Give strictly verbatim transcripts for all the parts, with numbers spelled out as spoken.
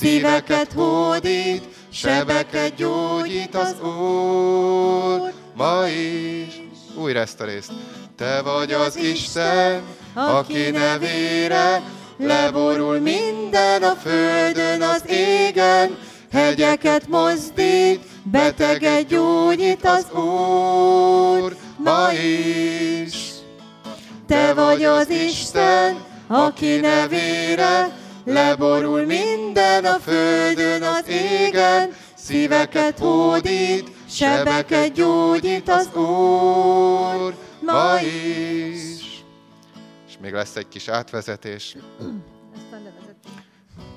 szíveket hódít, sebeket gyógyít az Úr. Ma is, újra ezt a részt. Te vagy az Isten, aki nevére leborul minden a földön, az égen. Hegyeket mozdít, beteget gyógyít az Úr. Ma is. Te vagy az Isten, aki nevére leborul minden a földön, az égen. Szíveket hódít, sebeket gyógyít az Úr. Ma is. És még lesz egy kis átvezetés.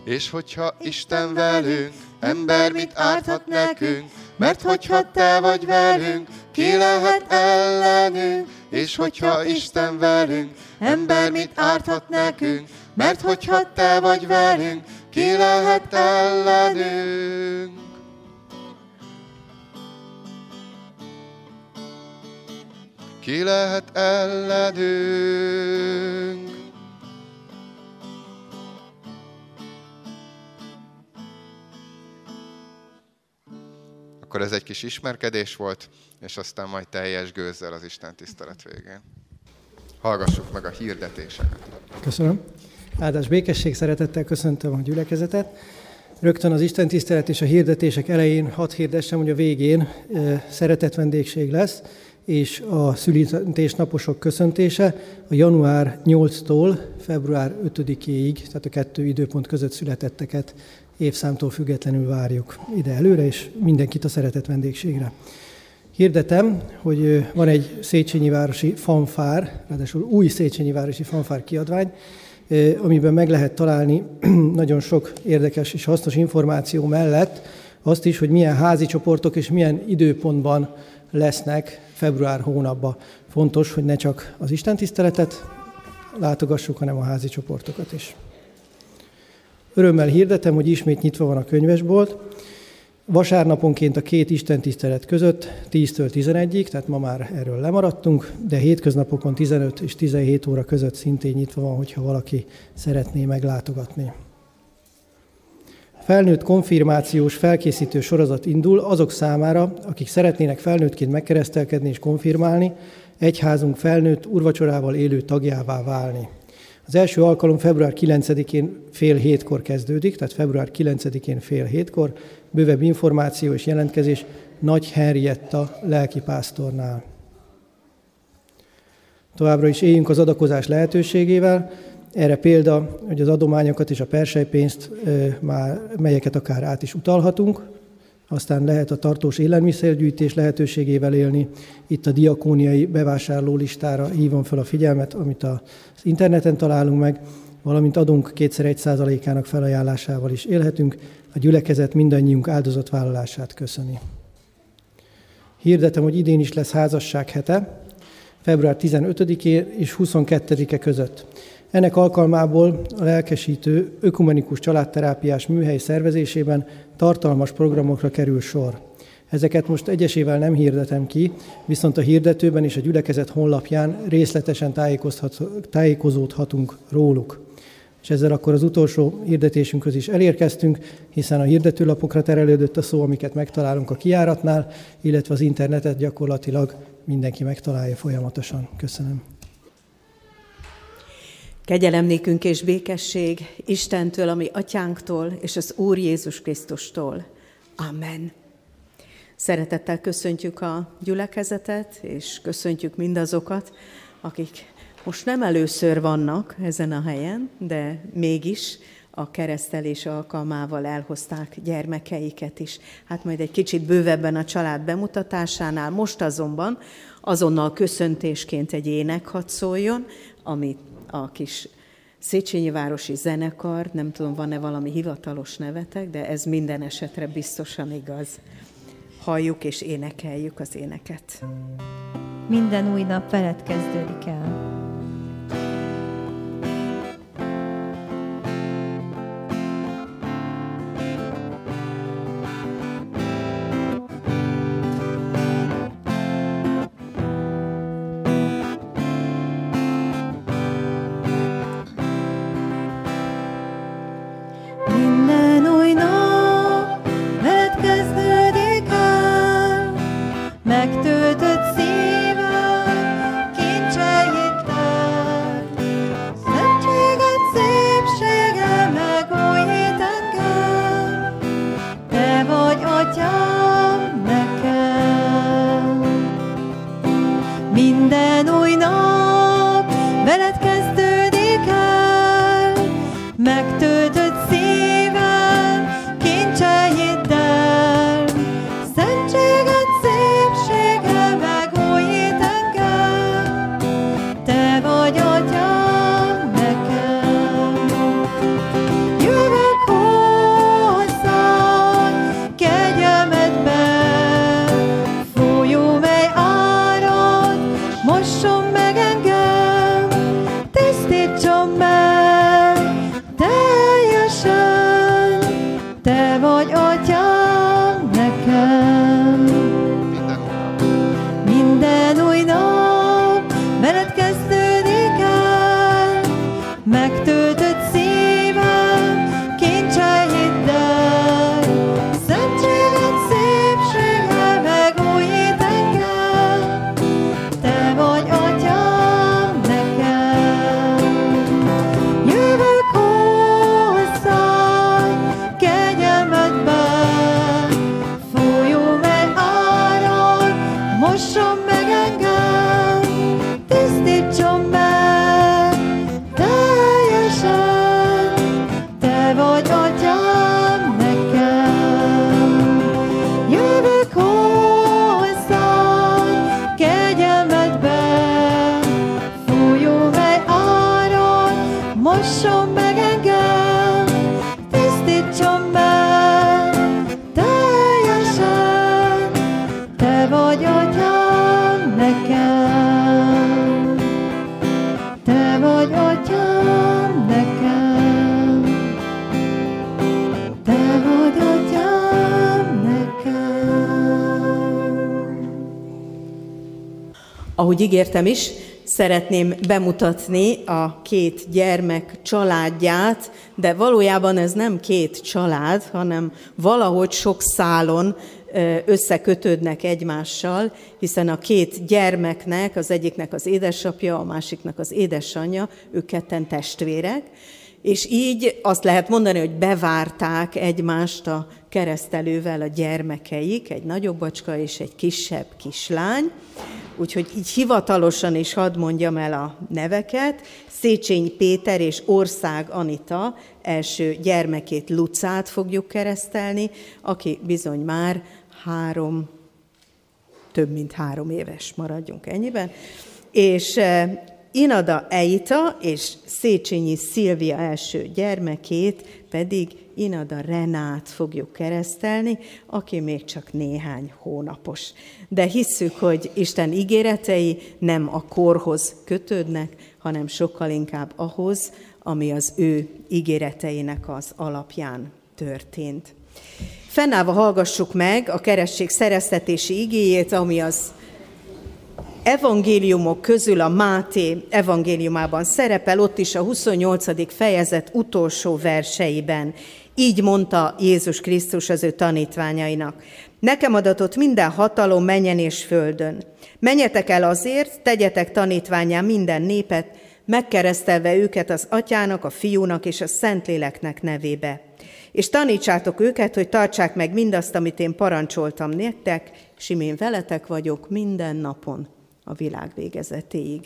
És hogyha Isten velünk, ember mit árthat nekünk? Mert hogyha te vagy velünk, ki lehet ellenünk? És hogyha Isten velünk, ember mit árthat nekünk? Mert hogyha te vagy velünk, ki lehet ellenünk? Ki lehet ellenünk? Akkor ez egy kis ismerkedés volt, és aztán majd teljes gőzzel az Isten tisztelet végén. Hallgassuk meg a hirdetéseket. Köszönöm. Áldás békesség, szeretettel köszöntöm a gyülekezetet. Rögtön az Isten tisztelet és a hirdetések elején, hadd hirdessem, hogy a végén szeretett vendégség lesz, és a születésnaposok köszöntése a január nyolcadikától február ötödikéig, tehát a kettő időpont között születetteket évszámtól függetlenül várjuk ide előre, és mindenkit a szeretett vendégségre. Hirdetem, hogy van egy Széchenyi Városi Fanfár, ráadásul új Széchenyi Városi Fanfár kiadvány, amiben meg lehet találni nagyon sok érdekes és hasznos információ mellett azt is, hogy milyen házi csoportok és milyen időpontban lesznek február hónapban. Fontos, hogy ne csak az istentiszteletet látogassuk, hanem a házi csoportokat is. Örömmel hirdetem, hogy ismét nyitva van a könyvesbolt. Vasárnaponként a két istentisztelet között tíztől tizenegyig, tehát ma már erről lemaradtunk, de hétköznapokon tizenöt és tizenhét óra között szintén nyitva van, hogyha valaki szeretné meglátogatni. Felnőtt konfirmációs felkészítő sorozat indul azok számára, akik szeretnének felnőttként megkeresztelkedni és konfirmálni, egyházunk felnőtt úrvacsorával élő tagjává válni. Az első alkalom február kilencedikén fél hétkor kezdődik, tehát február kilencedikén fél hétkor, bővebb információ és jelentkezés Nagy Henrietta lelkipásztornál. Továbbra is éljünk az adakozás lehetőségével. Erre példa, hogy az adományokat és a perselypénzt, melyeket akár át is utalhatunk. Aztán lehet a tartós élelmiszergyűjtés lehetőségével élni. Itt a diakóniai bevásárló listára hívom fel a figyelmet, amit az interneten találunk meg, valamint adunk kétszer egy százalékának felajánlásával is élhetünk. A gyülekezet mindannyiunk áldozatvállalását köszöni. Hirdetem, hogy idén is lesz házasság hete, február tizenötödike és huszonkettedike között. Ennek alkalmából a lelkesítő ökumenikus családterápiás műhely szervezésében tartalmas programokra kerül sor. Ezeket most egyesével nem hirdetem ki, viszont a hirdetőben és a gyülekezet honlapján részletesen tájékozódhatunk róluk. És ezzel akkor az utolsó hirdetésünkhöz is elérkeztünk, hiszen a hirdetőlapokra terelődött a szó, amiket megtalálunk a kijáratnál, illetve az internetet gyakorlatilag mindenki megtalálja folyamatosan. Köszönöm. Kegyelem nékünk és békesség Istentől, a mi atyánktól, és az Úr Jézus Krisztustól. Amen. Szeretettel köszöntjük a gyülekezetet, és köszöntjük mindazokat, akik most nem először vannak ezen a helyen, de mégis a keresztelés alkalmával elhozták gyermekeiket is. Hát majd egy kicsit bővebben a család bemutatásánál, most azonban azonnal köszöntésként egy ének hadd szóljon, amit a kis Széchenyi Városi Zenekar, nem tudom, van-e valami hivatalos nevetek, de ez minden esetre biztosan igaz. Halljuk és énekeljük az éneket. Minden új nap veled kezdődik el. Ahogy ígértem is, szeretném bemutatni a két gyermek családját, de valójában ez nem két család, hanem valahogy sok szálon összekötődnek egymással, hiszen a két gyermeknek, az egyiknek az édesapja, a másiknak az édesanyja, ők ketten testvérek, és így azt lehet mondani, hogy bevárták egymást a keresztelővel a gyermekeik, egy nagyobb bacska és egy kisebb kislány. Úgyhogy így hivatalosan is hadd mondjam el a neveket. Széchenyi Péter és Ország Anita első gyermekét, Lucát fogjuk keresztelni, aki bizony már három, több mint három éves, maradjunk ennyiben. És Inada Eita és Széchenyi Szilvia első gyermekét pedig Inada Renát fogjuk keresztelni, aki még csak néhány hónapos. De hisszük, hogy Isten ígéretei nem a korhoz kötődnek, hanem sokkal inkább ahhoz, ami az ő ígéreteinek az alapján történt. Fennállva hallgassuk meg a keresztség szereztetési igéjét, ami az evangéliumok közül a Máté evangéliumában szerepel, ott is a huszonnyolcadik fejezet utolsó verseiben. Így mondta Jézus Krisztus az ő tanítványainak: nekem adatott minden hatalom mennyen és földön. Menjetek el azért, tegyetek tanítvánnyá minden népet, megkeresztelve őket az Atyának, a Fiúnak és a Szentléleknek nevébe. És tanítsátok őket, hogy tartsák meg mindazt, amit én parancsoltam nektek, és én veletek vagyok minden napon a világ végezetéig.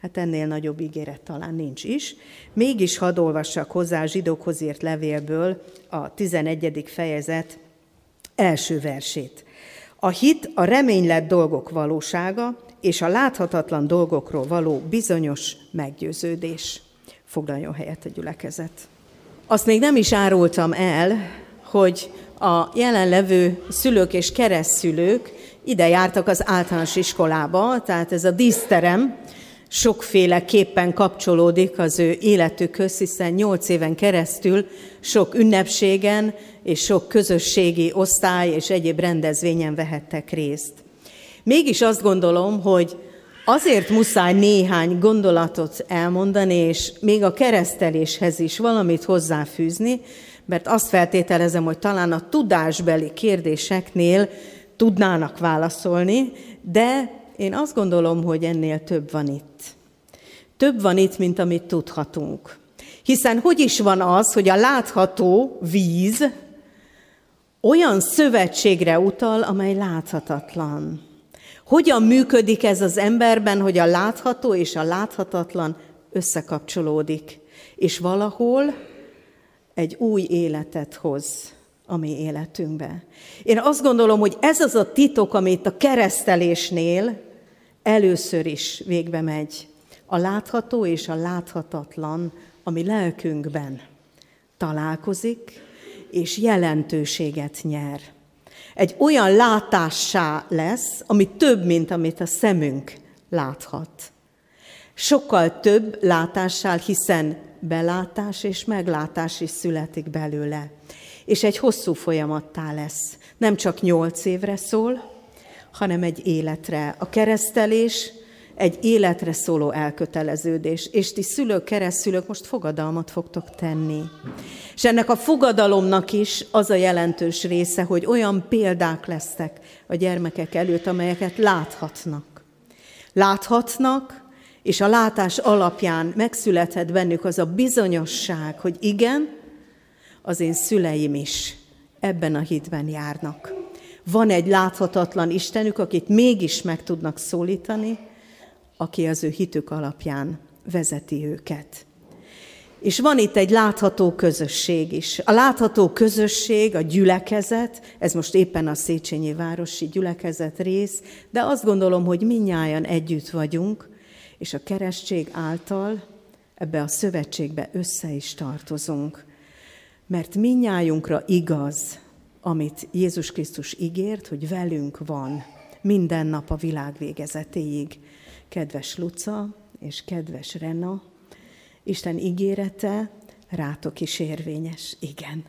Hát ennél nagyobb ígéret talán nincs is. Mégis hadd olvassak hozzá a zsidókhoz írt levélből a tizenegyedik fejezet első versét. A hit a remény lett dolgok valósága, és a láthatatlan dolgokról való bizonyos meggyőződés. Foglaljon helyet a gyülekezet. Azt még nem is árultam el, hogy a jelenlevő szülők és keresztszülők ide jártak az általános iskolába, tehát ez a díszterem sokféleképpen kapcsolódik az ő életükhöz, hiszen nyolc éven keresztül sok ünnepségen és sok közösségi osztály és egyéb rendezvényen vehettek részt. Mégis azt gondolom, hogy azért muszáj néhány gondolatot elmondani, és még a kereszteléshez is valamit hozzáfűzni, mert azt feltételezem, hogy talán a tudásbeli kérdéseknél tudnának válaszolni, de én azt gondolom, hogy ennél több van itt. Több van itt, mint amit tudhatunk. Hiszen hogy is van az, hogy a látható víz olyan szövetségre utal, amely láthatatlan? Hogyan működik ez az emberben, hogy a látható és a láthatatlan összekapcsolódik, és valahol egy új életet hoz a mi életünkbe? Én azt gondolom, hogy ez az a titok, amit a keresztelésnél először is végbe megy. A látható és a láthatatlan, ami lelkünkben találkozik, és jelentőséget nyer. Egy olyan látássá lesz, ami több, mint amit a szemünk láthat. Sokkal több látással, hiszen belátás és meglátás is születik belőle. És egy hosszú folyamattá lesz. Nem csak nyolc évre szól, hanem egy életre. A keresztelés egy életre szóló elköteleződés. És ti szülők, keresztszülők most fogadalmat fogtok tenni. És ennek a fogadalomnak is az a jelentős része, hogy olyan példák lesztek a gyermekek előtt, amelyeket láthatnak. Láthatnak, és a látás alapján megszülethet bennük az a bizonyosság, hogy igen, az én szüleim is ebben a hitben járnak. Van egy láthatatlan Istenük, akit mégis meg tudnak szólítani, aki az ő hitük alapján vezeti őket. És van itt egy látható közösség is. A látható közösség, a gyülekezet, ez most éppen a Széchenyi Városi Gyülekezet rész, de azt gondolom, hogy mindnyájan együtt vagyunk, és a keresztség által ebbe a szövetségbe össze is tartozunk. Mert mindnyájunkra igaz, amit Jézus Krisztus ígért, hogy velünk van minden nap a világ végezetéig. Kedves Luca és kedves Rena, Isten ígérete rátok is érvényes, igen.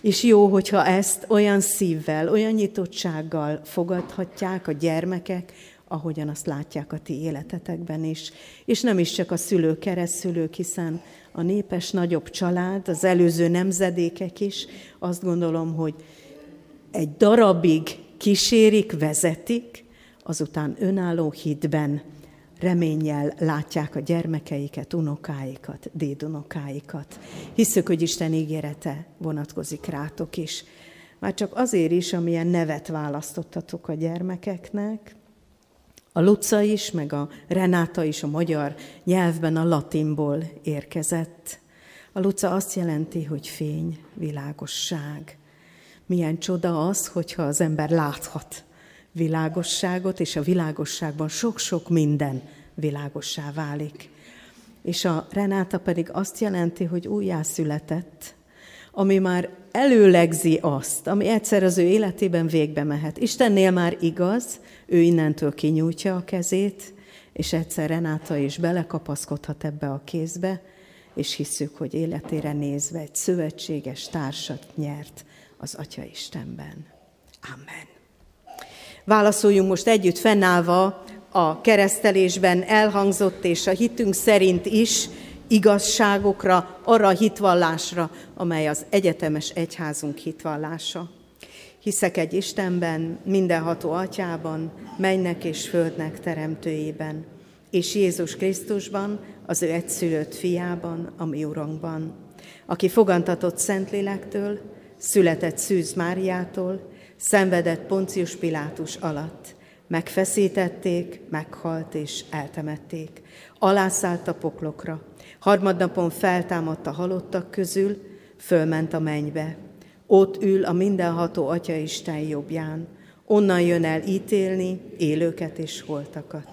És jó, hogyha ezt olyan szívvel, olyan nyitottsággal fogadhatják a gyermekek, ahogyan azt látják a ti életetekben is. És nem is csak a szülők, keresztszülők, hiszen a népes nagyobb család, az előző nemzedékek is, azt gondolom, hogy egy darabig kísérik, vezetik, azután önálló hitben, reménnyel látják a gyermekeiket, unokáikat, dédunokáikat. Hiszük, hogy Isten ígérete vonatkozik rátok is. Már csak azért is, amilyen nevet választottatok a gyermekeknek, a Luca is, meg a Renáta is a magyar nyelvben a latinból érkezett. A Luca azt jelenti, hogy fény, világosság. Milyen csoda az, hogyha az ember láthat világosságot, és a világosságban sok-sok minden világossá válik. És a Renáta pedig azt jelenti, hogy újjászületett, ami már előlegzi azt, ami egyszer az ő életében végbe mehet. Istennél már igaz, ő innentől kinyújtja a kezét, és egyszer Renáta is belekapaszkodhat ebbe a kézbe, és hiszük, hogy életére nézve egy szövetséges társat nyert az Atya Istenben. Amen. Válaszoljunk most együtt fennállva a keresztelésben elhangzott és a hitünk szerint is igazságokra, arra a hitvallásra, amely az egyetemes egyházunk hitvallása. Hiszek egy Istenben, mindenható Atyában, mennynek és földnek teremtőjében, és Jézus Krisztusban, az ő egyszülött fiában, a mi Urunkban, aki fogantatott Szentlélektől, született Szűz Máriától, szenvedett Poncius Pilátus alatt, megfeszítették, meghalt és eltemették. Alászállt a poklokra, harmadnapon feltámadt a halottak közül, fölment a mennybe. Ott ül a mindenható Atya Isten jobbján, onnan jön el ítélni élőket és holtakat.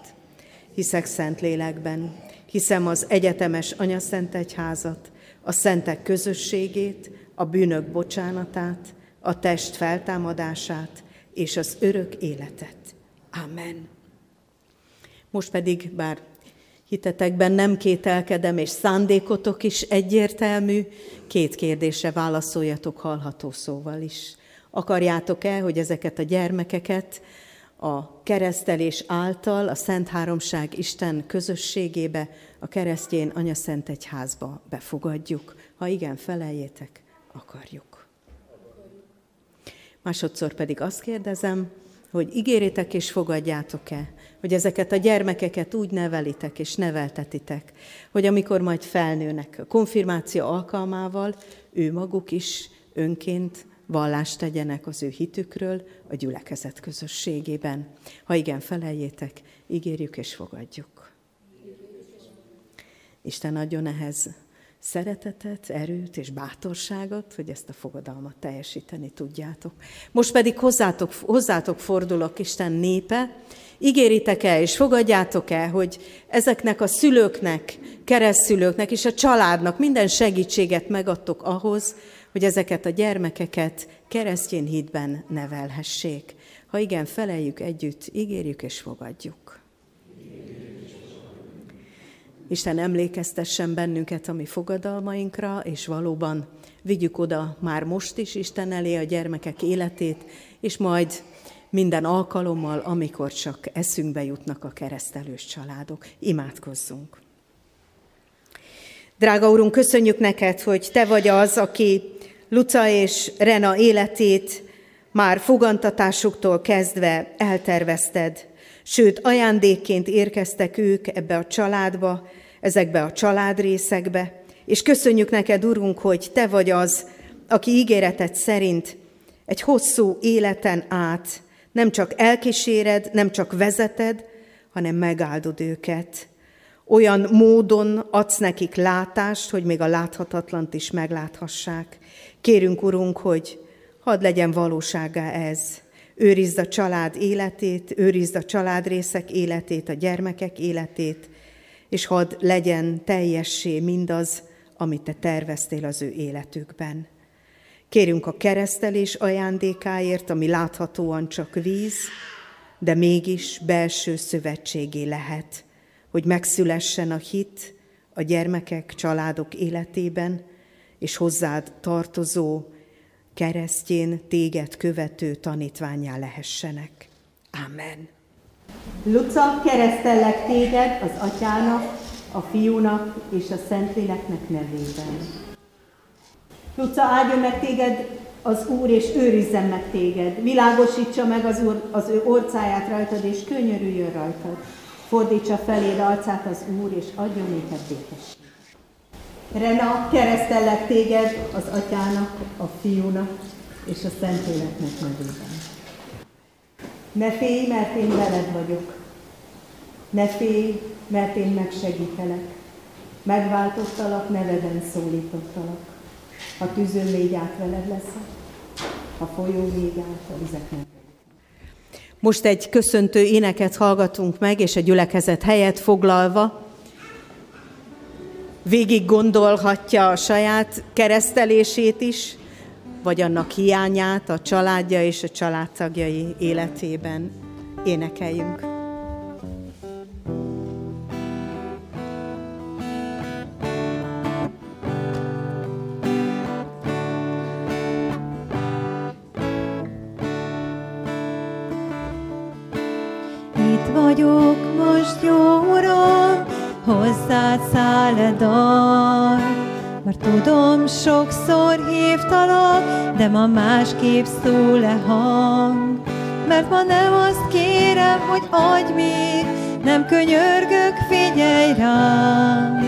Hiszek Szentlélekben, hiszem az egyetemes anyaszentegyházat, a szentek közösségét, a bűnök bocsánatát, a test feltámadását és az örök életet. Amen. Most pedig, bár hitetekben nem kételkedem, és szándékotok is egyértelmű, két kérdésre válaszoljatok hallható szóval is. Akarjátok-e, hogy ezeket a gyermekeket a keresztelés által a Szentháromság Isten közösségébe, a keresztjén anyaszentegyházba befogadjuk? Ha igen, feleljétek, akarjuk. Másodszor pedig azt kérdezem, hogy ígéritek és fogadjátok-e, hogy ezeket a gyermekeket úgy nevelitek és neveltetitek, hogy amikor majd felnőnek a konfirmáció alkalmával, ő maguk is önként vallást tegyenek az ő hitükről a gyülekezet közösségében. Ha igen, feleljétek, ígérjük és fogadjuk. Isten adjon ehhez szeretetet, erőt és bátorságot, hogy ezt a fogadalmat teljesíteni tudjátok. Most pedig hozzátok, hozzátok fordulok, Isten népe, ígéritek-e és fogadjátok-e, hogy ezeknek a szülőknek, keresztszülőknek és a családnak minden segítséget megadtok ahhoz, hogy ezeket a gyermekeket keresztény hitben nevelhessék. Ha igen, feleljük együtt, ígérjük és fogadjuk. Isten emlékeztessen bennünket a mi fogadalmainkra, és valóban vigyük oda már most is Isten elé a gyermekek életét, és majd minden alkalommal, amikor csak eszünkbe jutnak a keresztelős családok. Imádkozzunk! Drága Úrunk, köszönjük neked, hogy te vagy az, aki Luca és Rena életét már fogantatásuktól kezdve eltervezted. Sőt, ajándékként érkeztek ők ebbe a családba, ezekbe a családrészekbe, és köszönjük neked, Urunk, hogy te vagy az, aki ígéreted szerint egy hosszú életen át nem csak elkíséred, nem csak vezeted, hanem megáldod őket. Olyan módon adsz nekik látást, hogy még a láthatatlant is megláthassák. Kérünk, Urunk, hogy hadd legyen valósággá ez. Őrizd a család életét, őrizd a családrészek életét, a gyermekek életét, és hadd legyen teljessé mindaz, amit te terveztél az ő életükben. Kérünk a keresztelés ajándékáért, ami láthatóan csak víz, de mégis belső szövetségé lehet, hogy megszülessen a hit a gyermekek, családok életében, és hozzád tartozó keresztjén téged követő tanítvánnyá lehessenek. Amen. Luca, keresztellek téged az Atyának, a Fiúnak és a Szentléleknek nevében. Luca, áldjon meg téged az Úr, és őrizzen meg téged. Világosítsa meg az Úr az ő orcáját rajtad, és könyörüljön rajtad. Fordítsa feléd arcát az Úr, és adjon néked békességet. Rena, keresztellek téged az Atyának, a Fiúnak és a Szentléleknek nevében. Ne félj, mert én veled vagyok. Ne félj, mert én megsegítelek. Megváltottalak, neveden szólítottalak. A tűzön légy át veled leszek, a folyó légy át a vizeknek. Most egy köszöntő éneket hallgatunk meg, és a gyülekezet helyet foglalva végig gondolhatja a saját keresztelését is, vagy annak hiányát a családja és a családtagjai életében. Énekeljünk. Itt vagyok most, jó Uram, hozzád száll a dal, mert tudom, sokszor hívtalak, de ma másképp szól a hang. Mert ma nem azt kérem, hogy adj még, nem könyörgök, figyelj rám,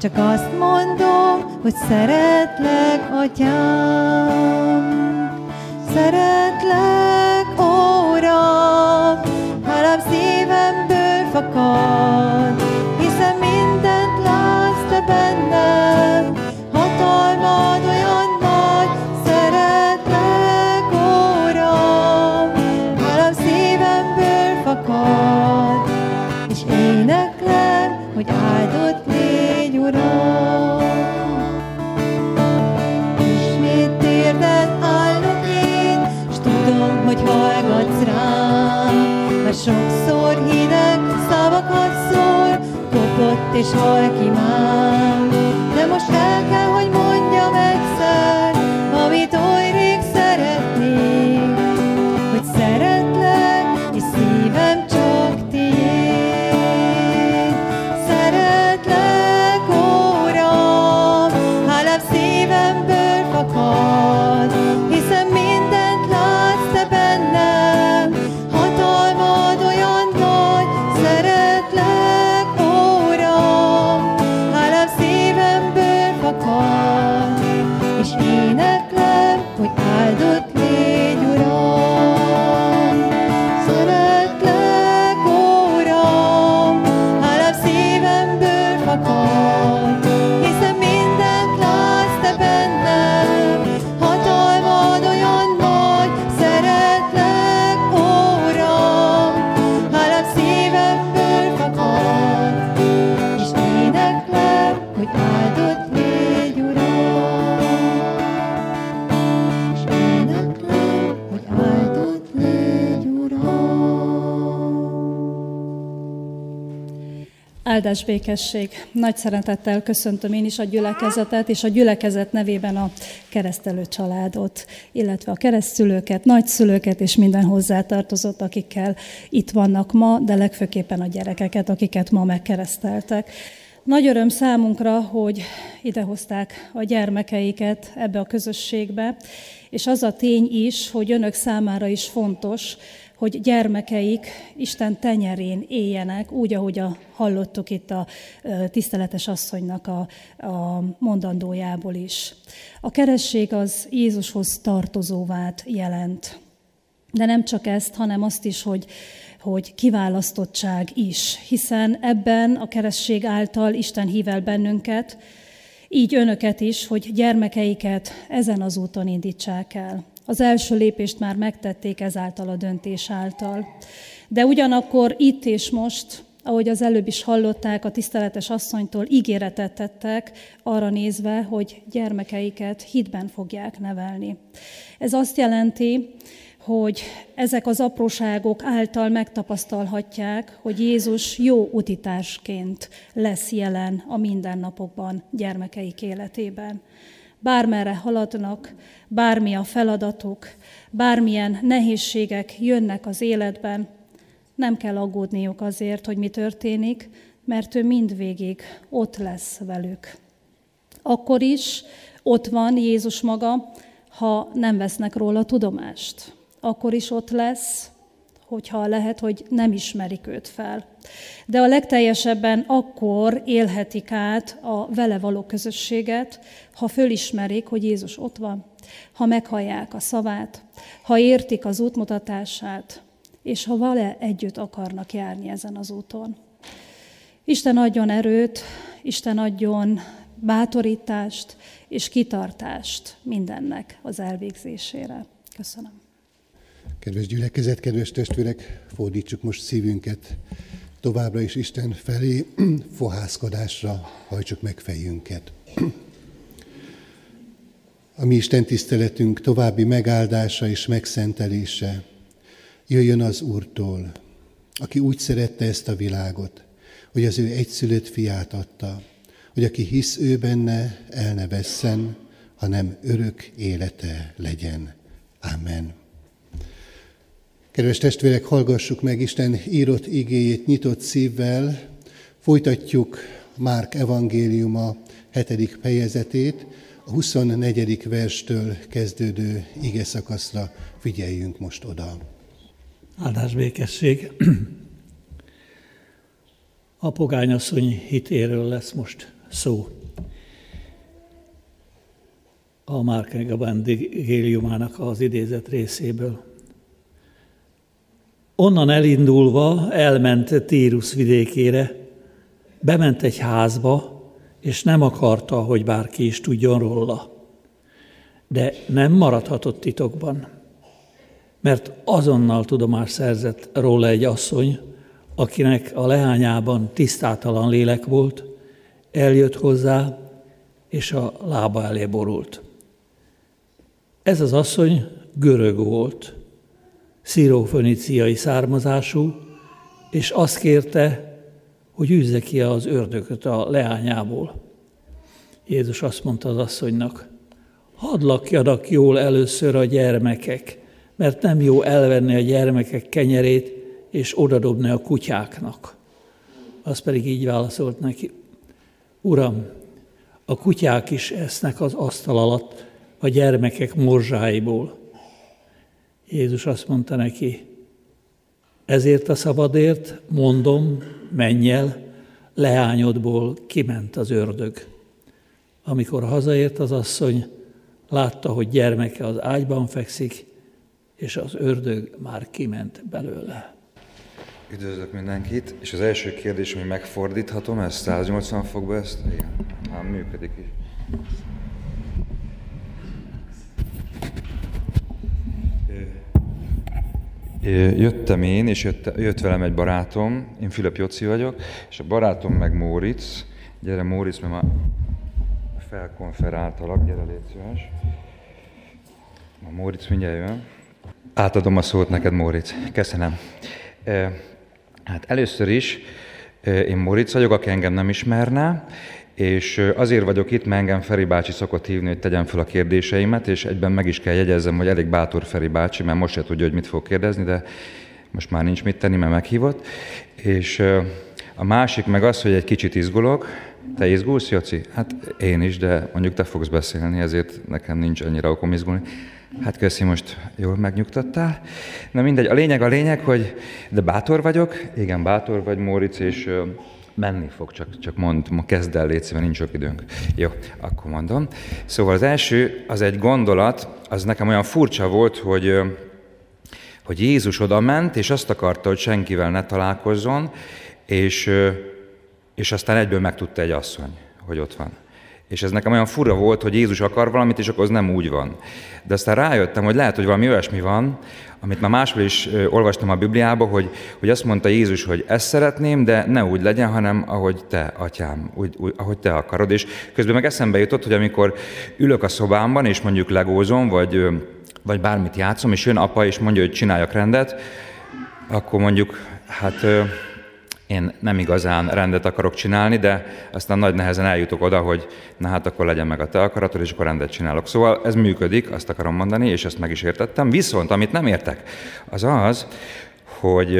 csak azt mondom, hogy szeretlek, Atyám. Szeretlek, ó Uram, hálám szívemből fakad, hiszen mindent látsz te bennem, hatalmad olyan nagy. Szeretlek, ó Uram, hálám szívemből fakad, és éneklem, hogy áldott légy, Uram. Ismét térden állok én, s tudom, hogy hallgatsz rám, mert sokszor hideg szavakat szól, kopott és halkimám. De most el kell, hogy mondjam egyszer, amit oly rég szeretnék, hogy szeretlek, és szívem csak tiéd. Szeretlek, ó Uram, hálám szívemből fakad, hiszen mindent látsz te bennem, hatalmad olyan nagy. Szeretlek, ó Uram, hálám szívemből fakad, és éneklem, hogy áldott légy, Uram. Szeretlek, ó Uram, hálám szívemből fakad, hiszen mindent látsz te bennem, hatalmad olyan nagy. Szeretlek, ó Uram, hálám szívemből fakad, és éneklem, hogy áldott légy, Uram. És éneklem, hogy áldott légy, Uram. Áldás békesség! Nagy szeretettel köszöntöm én is a gyülekezetet, és a gyülekezet nevében a keresztelő családot, illetve a keresztszülőket, nagyszülőket, és minden hozzátartozott, akikkel itt vannak ma, de legfőképpen a gyerekeket, akiket ma megkereszteltek. Nagy öröm számunkra, hogy idehozták a gyermekeiket ebbe a közösségbe, és az a tény is, hogy önök számára is fontos, hogy gyermekeik Isten tenyerén éljenek, úgy, ahogy a, hallottuk itt a tiszteletes asszonynak a, a mondandójából is. A keresztség az Jézushoz tartozóvát jelent. De nem csak ezt, hanem azt is, hogy, hogy kiválasztottság is, hiszen ebben a keresztség által Isten hív el bennünket, így önöket is, hogy gyermekeiket ezen az úton indítsák el. Az első lépést már megtették ezáltal a döntés által. De ugyanakkor itt és most, ahogy az előbb is hallották, a tiszteletes asszonytól ígéretet tettek arra nézve, hogy gyermekeiket hitben fogják nevelni. Ez azt jelenti, hogy ezek az apróságok által megtapasztalhatják, hogy Jézus jó utitársként lesz jelen a mindennapokban gyermekeik életében. Bármerre haladnak, bármi a feladatuk, bármilyen nehézségek jönnek az életben, Nem kell aggódniuk azért, hogy mi történik, mert ő mindvégig ott lesz velük. Akkor is ott van Jézus maga, ha nem vesznek róla tudomást. Akkor is ott lesz, hogyha lehet, hogy nem ismerik őt fel. De a legteljesebben akkor élhetik át a vele való közösséget, ha fölismerik, hogy Jézus ott van, ha meghallják a szavát, ha értik az útmutatását, és ha vele együtt akarnak járni ezen az úton. Isten adjon erőt, Isten adjon bátorítást és kitartást mindennek az elvégzésére. Köszönöm. Kedves gyülekezet, kedves testvérek, fordítsuk most szívünket továbbra is Isten felé, fohászkodásra hajtsuk meg fejünket. A mi Isten tiszteletünk további megáldása és megszentelése jöjjön az Úrtól, aki úgy szerette ezt a világot, hogy az ő egyszülött fiát adta, hogy aki hisz ő benne, el ne vesszen, hanem örök élete legyen. Amen. Kedves testvérek, hallgassuk meg Isten írott igéjét nyitott szívvel. Folytatjuk Márk evangéliuma hetedik fejezetét, a huszonnegyedik verstől kezdődő igeszakaszra figyeljünk most oda. Áldás békesség! A pogányasszony hitéről lesz most szó. A Márk evangéliumának az idézett részéből. Onnan elindulva elment Tírusz vidékére, bement egy házba, és nem akarta, hogy bárki is tudjon róla. De nem maradhatott titokban, mert azonnal tudomást szerzett róla egy asszony, akinek a leányában tisztátalan lélek volt, eljött hozzá, és a lába elé borult. Ez az asszony görög volt, szíróföniciai származású, és azt kérte, hogy űzze ki az ördököt a leányából. Jézus azt mondta az asszonynak, hadd lakjanak jól először a gyermekek, mert nem jó elvenni a gyermekek kenyerét, és odadobni a kutyáknak. Az pedig így válaszolt neki, Uram, a kutyák is esznek az asztal alatt a gyermekek morzsáiból. Jézus azt mondta neki, ezért a szabadért, mondom, menj el, leányodból kiment az ördög. Amikor hazaért az asszony, látta, hogy gyermeke az ágyban fekszik, és az ördög már kiment belőle. Üdvözlök mindenkit, és az első kérdés, ami megfordíthatom, ez száznyolcvan fokba ezt? Igen, már működik is. Jöttem én, és jött, jött velem egy barátom, én Filip Joci vagyok, és a barátom meg Móricz. Gyere Móricz, mert már felkonferáltalak, gyere légy szíves. A Móricz mindjárt jön. Átadom a szót neked, Móricz. Köszönöm. Hát először is én Móricz vagyok, aki engem nem ismerne, és azért vagyok itt, mert engem Feri bácsi szokott hívni, hogy tegyem fel a kérdéseimet, és egyben meg is kell jegyezzem, hogy elég bátor Feri bácsi, mert most se tudja, hogy mit fog kérdezni, de most már nincs mit tenni, mert meghívott. És a másik meg az, hogy egy kicsit izgulok. Te izgulsz, Joci? Hát én is, de mondjuk te fogsz beszélni, ezért nekem nincs annyira okom izgulni. Hát köszi, most jól megnyugtattál. Na mindegy, a lényeg a lényeg, hogy de bátor vagyok. Igen, bátor vagy, Móricz, és... Menni fog, csak, csak mondd, ma kezd el, légy szíves, nincs sok időnk. Jó, akkor mondom. Szóval az első, az egy gondolat, az nekem olyan furcsa volt, hogy, hogy Jézus oda ment, és azt akarta, hogy senkivel ne találkozzon, és, és aztán egyből megtudta egy asszony, hogy ott van. És ez nekem olyan fura volt, hogy Jézus akar valamit, és akkor az nem úgy van. De aztán rájöttem, hogy lehet, hogy valami olyasmi van, amit már máshol is olvastam a Bibliában, hogy, hogy azt mondta Jézus, hogy ezt szeretném, de ne úgy legyen, hanem ahogy te, atyám, úgy, úgy, ahogy te akarod. És közben meg eszembe jutott, hogy amikor ülök a szobámban, és mondjuk legózom, vagy, vagy bármit játszom, és jön apa, és mondja, hogy csináljak rendet, akkor mondjuk, hát... Én nem igazán rendet akarok csinálni, de aztán nagy nehezen eljutok oda, hogy na hát akkor legyen meg a te akaratod, és akkor rendet csinálok. Szóval ez működik, azt akarom mondani, és ezt meg is értettem. Viszont, amit nem értek, az az, hogy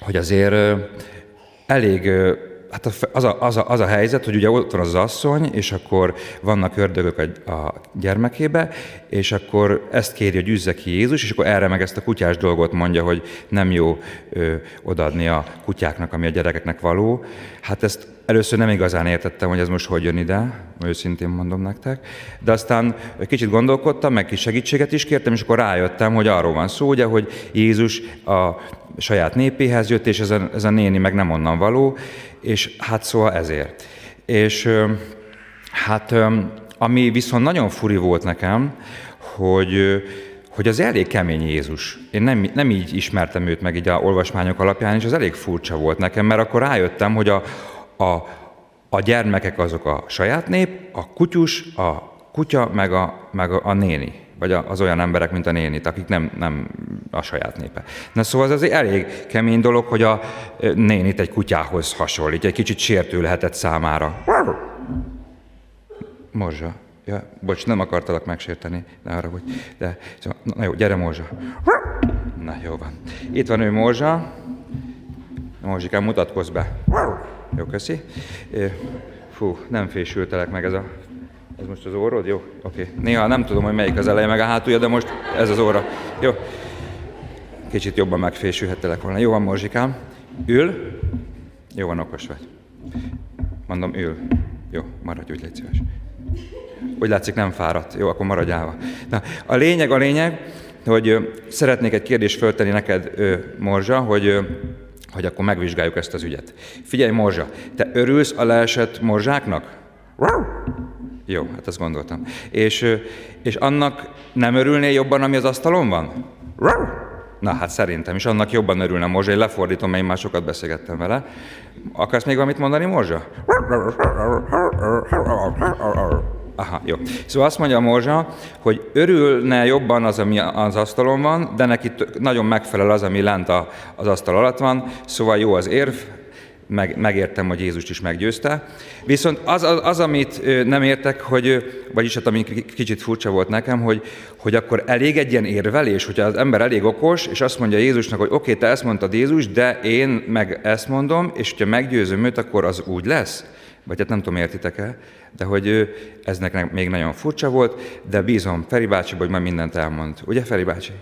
hogy azért elég, hát az a, az, a, az a helyzet, hogy ugye ott van az asszony, és akkor vannak ördögök a, a gyermekébe, és akkor ezt kéri, hogy üzze ki Jézus, és akkor erre meg ezt a kutyás dolgot mondja, hogy nem jó ö, odaadni a kutyáknak, ami a gyerekeknek való. Hát ezt először nem igazán értettem, hogy ez most hogy jön ide, őszintén mondom nektek, de aztán kicsit gondolkodtam, meg kis segítséget is kértem, és akkor rájöttem, hogy arról van szó, ugye, hogy Jézus a saját népéhez jött, és ez a, ez a néni meg nem onnan való, és hát szóval ezért. És hát ami viszont nagyon furi volt nekem, hogy, hogy az elég kemény Jézus. Én nem, nem így ismertem őt meg így a olvasmányok alapján, és az elég furcsa volt nekem, mert akkor rájöttem, hogy a A, a gyermekek azok a saját nép, a kutyus, a kutya, meg a, meg a, a néni. Vagy a, az olyan emberek, mint a nénit, akik nem, nem a saját népe. Na szóval ez azért elég kemény dolog, hogy a nénit egy kutyához hasonlít. Egy kicsit sértő lehetett számára. Morzsa. Ja, bocs, nem akartalak megsérteni. Ne haragudj. De, szóval, na jó, gyere Morzsa. Na jó van. Itt van ő Morzsa. Morzsikám, mutatkozz be. Jó, köszi. Fú, nem fésültelek meg ez a... Ez most az orrod? Jó? Oké. Okay. Néha nem tudom, hogy melyik az eleje meg a hátulja, de most ez az orra. Jó. Kicsit jobban megfésülhettelek volna. Jó van, Morzsikám. Ül. Jó van, okos vagy. Mondom, ül. Jó, maradj, úgy légy szíves. Úgy látszik, nem fáradt. Jó, akkor maradj állva. Na, a lényeg, a lényeg, hogy szeretnék egy kérdést föltenni neked, Morzsa, hogy... hogy akkor megvizsgáljuk ezt az ügyet. Figyelj, Morzsa, te örülsz a leesett morzsáknak? Jó, hát azt gondoltam. És, és annak nem örülnél jobban, ami az asztalon van? Na hát szerintem is annak jobban örülne a Morzsa, én lefordítom, mert én már sokat beszélgettem vele. Akarsz még valamit mondani, Morzsa? Aha, jó. Szóval azt mondja a Morzsa, hogy örülne jobban az, ami az asztalon van, de neki nagyon megfelel az, ami lent a, az asztal alatt van, szóval jó az érv, meg, megértem, hogy Jézust is meggyőzte. Viszont az, az, az amit nem értek, hogy, vagyis hát ami kicsit furcsa volt nekem, hogy, hogy akkor elég egy ilyen érvelés, hogyha az ember elég okos, és azt mondja Jézusnak, hogy oké, okay, te ezt mondtad Jézus, de én meg ezt mondom, és hogyha meggyőzöm őt, akkor az úgy lesz. Vagy hát nem tudom, értitek-e, de hogy ez nekem még nagyon furcsa volt, de bízom Feri bácsiba, hogy már mindent elmond. Ugye, Feri bácsi?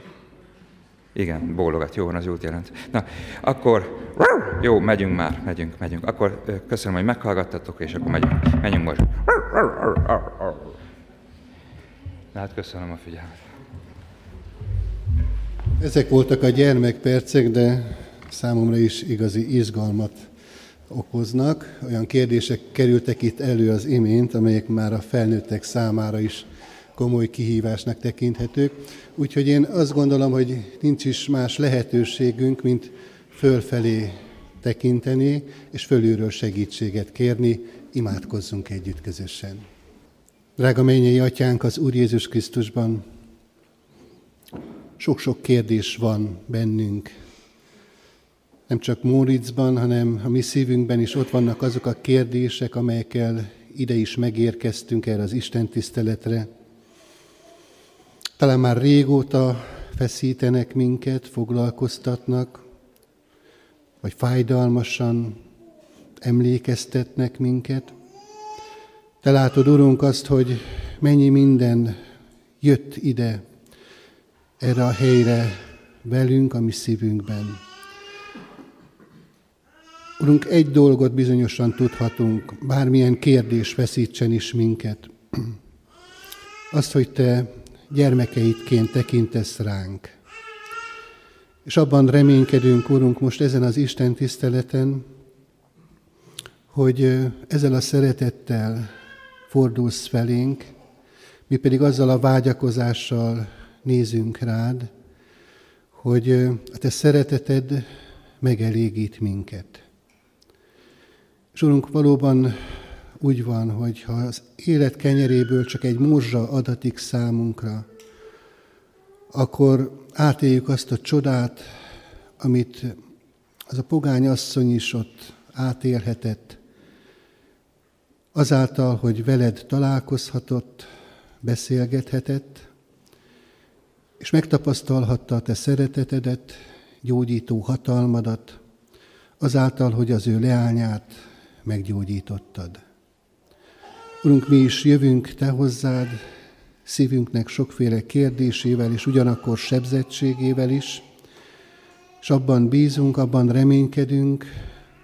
Igen, bólogat, jó van, az jót jelent. Na, akkor, jó, megyünk már, megyünk, megyünk. Akkor köszönöm, hogy meghallgattatok, és akkor megyünk, megyünk most. Na, hát köszönöm a figyelmet. Ezek voltak a gyermekpercek, de számomra is igazi izgalmat okoznak. Olyan kérdések kerültek itt elő az imént, amelyek már a felnőttek számára is komoly kihívásnak tekinthetők. Úgyhogy én azt gondolom, hogy nincs is más lehetőségünk, mint fölfelé tekinteni, és fölülről segítséget kérni. Imádkozzunk együtt közösen. Drága mennyei Atyánk az Úr Jézus Krisztusban, sok-sok kérdés van bennünk. Nem csak Móriczban, hanem a mi szívünkben is ott vannak azok a kérdések, amelyekkel ide is megérkeztünk erre az Isten tiszteletre. Talán már régóta feszítenek minket, foglalkoztatnak, vagy fájdalmasan emlékeztetnek minket. Te látod, Urunk, azt, hogy mennyi minden jött ide, erre a helyre velünk, a mi szívünkben. Urunk, egy dolgot bizonyosan tudhatunk, bármilyen kérdés feszítsen is minket. Azt, hogy Te gyermekeidként tekintesz ránk. És abban reménykedünk, Urunk, most ezen az Isten tiszteleten, hogy ezzel a szeretettel fordulsz felénk, mi pedig azzal a vágyakozással nézünk rád, hogy a Te szereteted megelégít minket. És Urunk, valóban úgy van, hogy ha az élet kenyeréből csak egy morzsa adatik számunkra, akkor átéljük azt a csodát, amit az a pogány asszony is ott átélhetett, azáltal, hogy veled találkozhatott, beszélgethetett, és megtapasztalhatta a te szeretetedet, gyógyító hatalmadat, azáltal, hogy az ő leányát meggyógyítottad. Urunk, mi is jövünk Te hozzád, szívünknek sokféle kérdésével és ugyanakkor sebzettségével is, és abban bízunk, abban reménykedünk,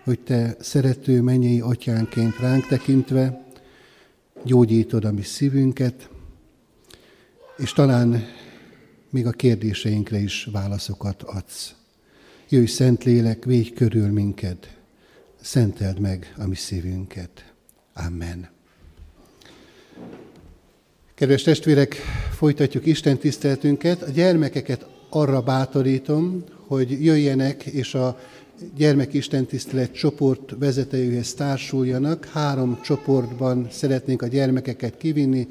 hogy Te szerető mennyei atyánként ránk tekintve gyógyítod a mi szívünket, és talán még a kérdéseinkre is válaszokat adsz. Jöjj, Szentlélek, végy körül minket, szenteld meg a mi szívünket. Amen. Kedves testvérek, folytatjuk Isten tiszteletünket. A gyermekeket arra bátorítom, hogy jöjjenek, és a gyermek istentisztelet csoport vezetőjéhez társuljanak. Három csoportban szeretnénk a gyermekeket kivinni,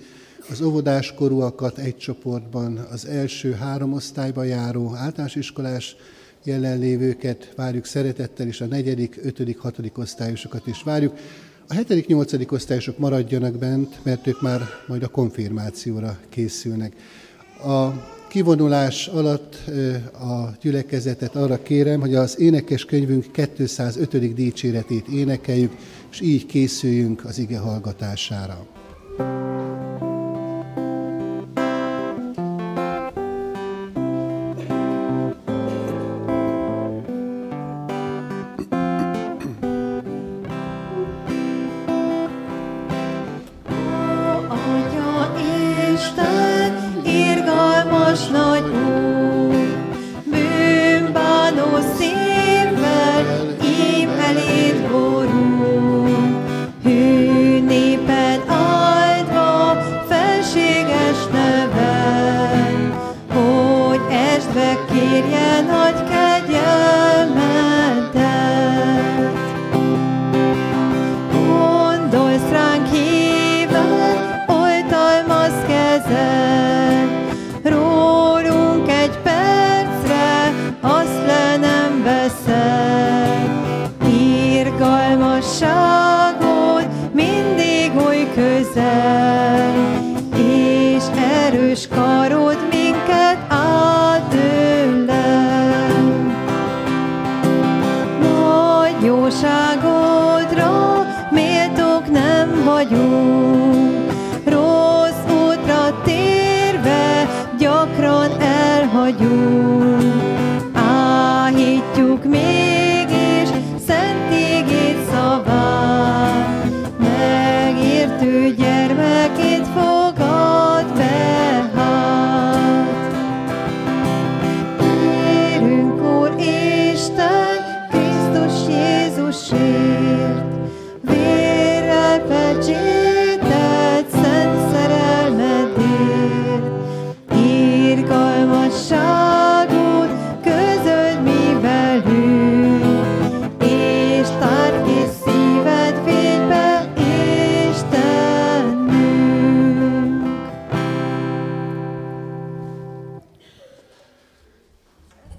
az óvodáskorúakat egy csoportban, az első három osztályba járó általános iskolás jelenlévőket várjuk szeretettel, és a negyedik, ötödik, hatodik osztályosokat is várjuk. A hetedik, nyolcadik osztályosok maradjanak bent, mert ők már majd a konfirmációra készülnek. A kivonulás alatt a gyülekezetet arra kérem, hogy az énekeskönyvünk kétszázötödik dicséretét énekeljük, és így készüljünk az ige hallgatására.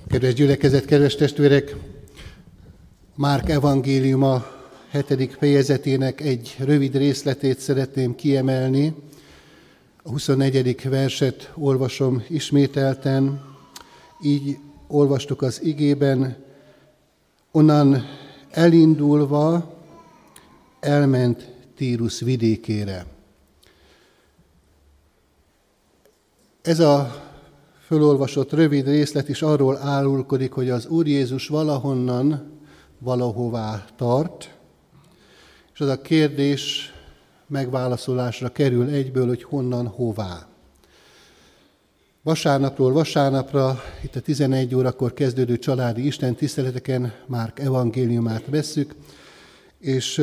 Kedves gyülekezet, kedves testvérek! Márk evangéliuma hetedik fejezetének egy rövid részletét szeretném kiemelni. A huszonnegyedik verset olvasom ismételten. Így olvastuk az igében. Onnan elindulva elment Tírusz vidékére. Ez a fölolvasott rövid részlet is arról árulkodik, hogy az Úr Jézus valahonnan valahová tart, és az a kérdés megválaszolásra kerül egyből, hogy honnan hová. Vasárnapról vasárnapra, itt a tizenegy órakor kezdődő családi istentiszteleteken Márk evangéliumát vesszük, és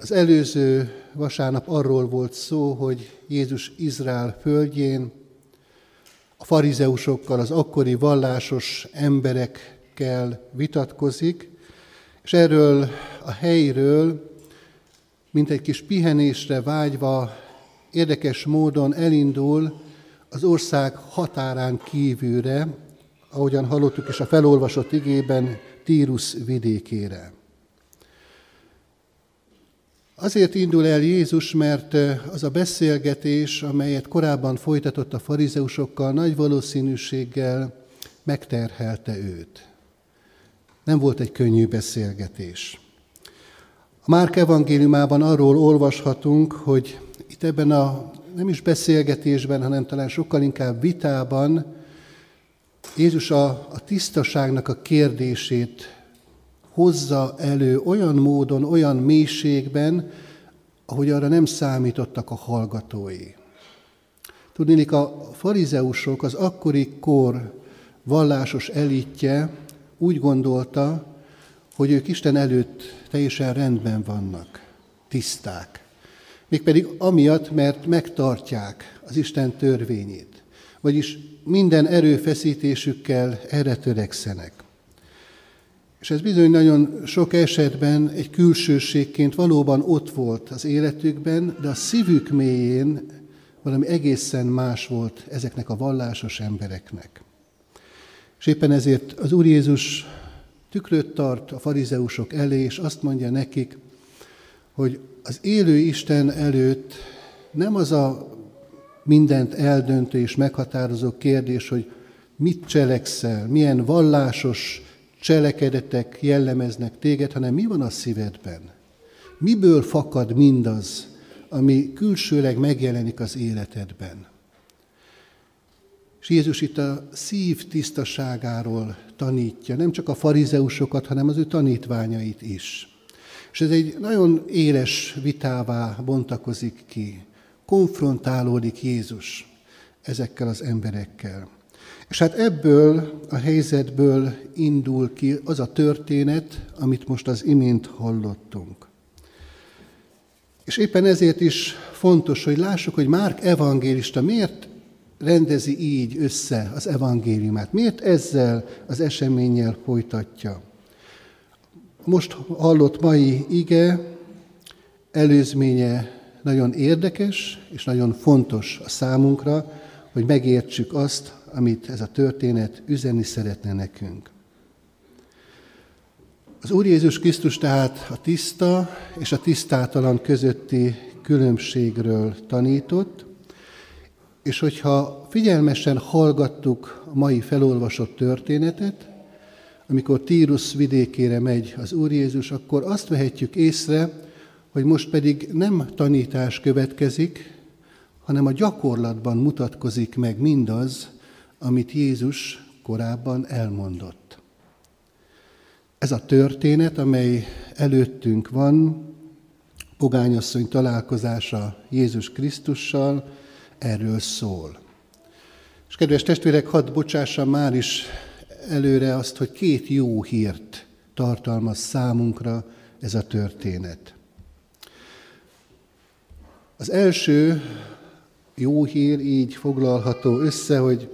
az előző vasárnap arról volt szó, hogy Jézus Izrael földjén a farizeusokkal, az akkori vallásos emberekkel vitatkozik, és erről a helyről, mint egy kis pihenésre vágyva, érdekes módon elindul az ország határán kívülre, ahogyan hallottuk is a felolvasott igében, Tírusz vidékére. Azért indul el Jézus, mert az a beszélgetés, amelyet korábban folytatott a farizeusokkal, nagy valószínűséggel megterhelte őt. Nem volt egy könnyű beszélgetés. A Márk evangéliumában arról olvashatunk, hogy itt ebben a nem is beszélgetésben, hanem talán sokkal inkább vitában Jézus a, a tisztaságnak a kérdését hozza elő olyan módon, olyan mélységben, ahogy arra nem számítottak a hallgatói. Tudniillik, a farizeusok, az akkori kor vallásos elitje úgy gondolta, hogy ők Isten előtt teljesen rendben vannak, tiszták. Mégpedig amiatt, mert megtartják az Isten törvényét. Vagyis minden erőfeszítésükkel erre törekszenek. És ez bizony nagyon sok esetben egy külsőségként valóban ott volt az életükben, de a szívük mélyén valami egészen más volt ezeknek a vallásos embereknek. És éppen ezért az Úr Jézus tükröt tart a farizeusok elé, és azt mondja nekik, hogy az élő Isten előtt nem az a mindent eldöntő és meghatározó kérdés, hogy mit cselekszel, milyen vallásos cselekedetek jellemeznek téged, hanem mi van a szívedben. Miből fakad mindaz, ami külsőleg megjelenik az életedben. És Jézus itt a szív tisztaságáról tanítja, nem csak a farizeusokat, hanem az ő tanítványait is. És ez egy nagyon éles vitává bontakozik ki, konfrontálódik Jézus ezekkel az emberekkel. És hát ebből a helyzetből indul ki az a történet, amit most az imént hallottunk. És éppen ezért is fontos, hogy lássuk, hogy Márk evangélista miért rendezi így össze az evangéliumát, miért ezzel az eseménnyel folytatja. Most hallott mai ige előzménye nagyon érdekes és nagyon fontos a számunkra, hogy megértsük azt, amit ez a történet üzenni szeretne nekünk. Az Úr Jézus Krisztus tehát a tiszta és a tisztátalan közötti különbségről tanított, és hogyha figyelmesen hallgattuk a mai felolvasott történetet, amikor Tírusz vidékére megy az Úr Jézus, akkor azt vehetjük észre, hogy most pedig nem tanítás következik, hanem a gyakorlatban mutatkozik meg mindaz, amit Jézus korábban elmondott. Ez a történet, amely előttünk van, pogányasszony találkozása Jézus Krisztussal, erről szól. És kedves testvérek, hadd bocsássam már is előre azt, hogy két jó hírt tartalmaz számunkra ez a történet. Az első jó hír így foglalható össze, hogy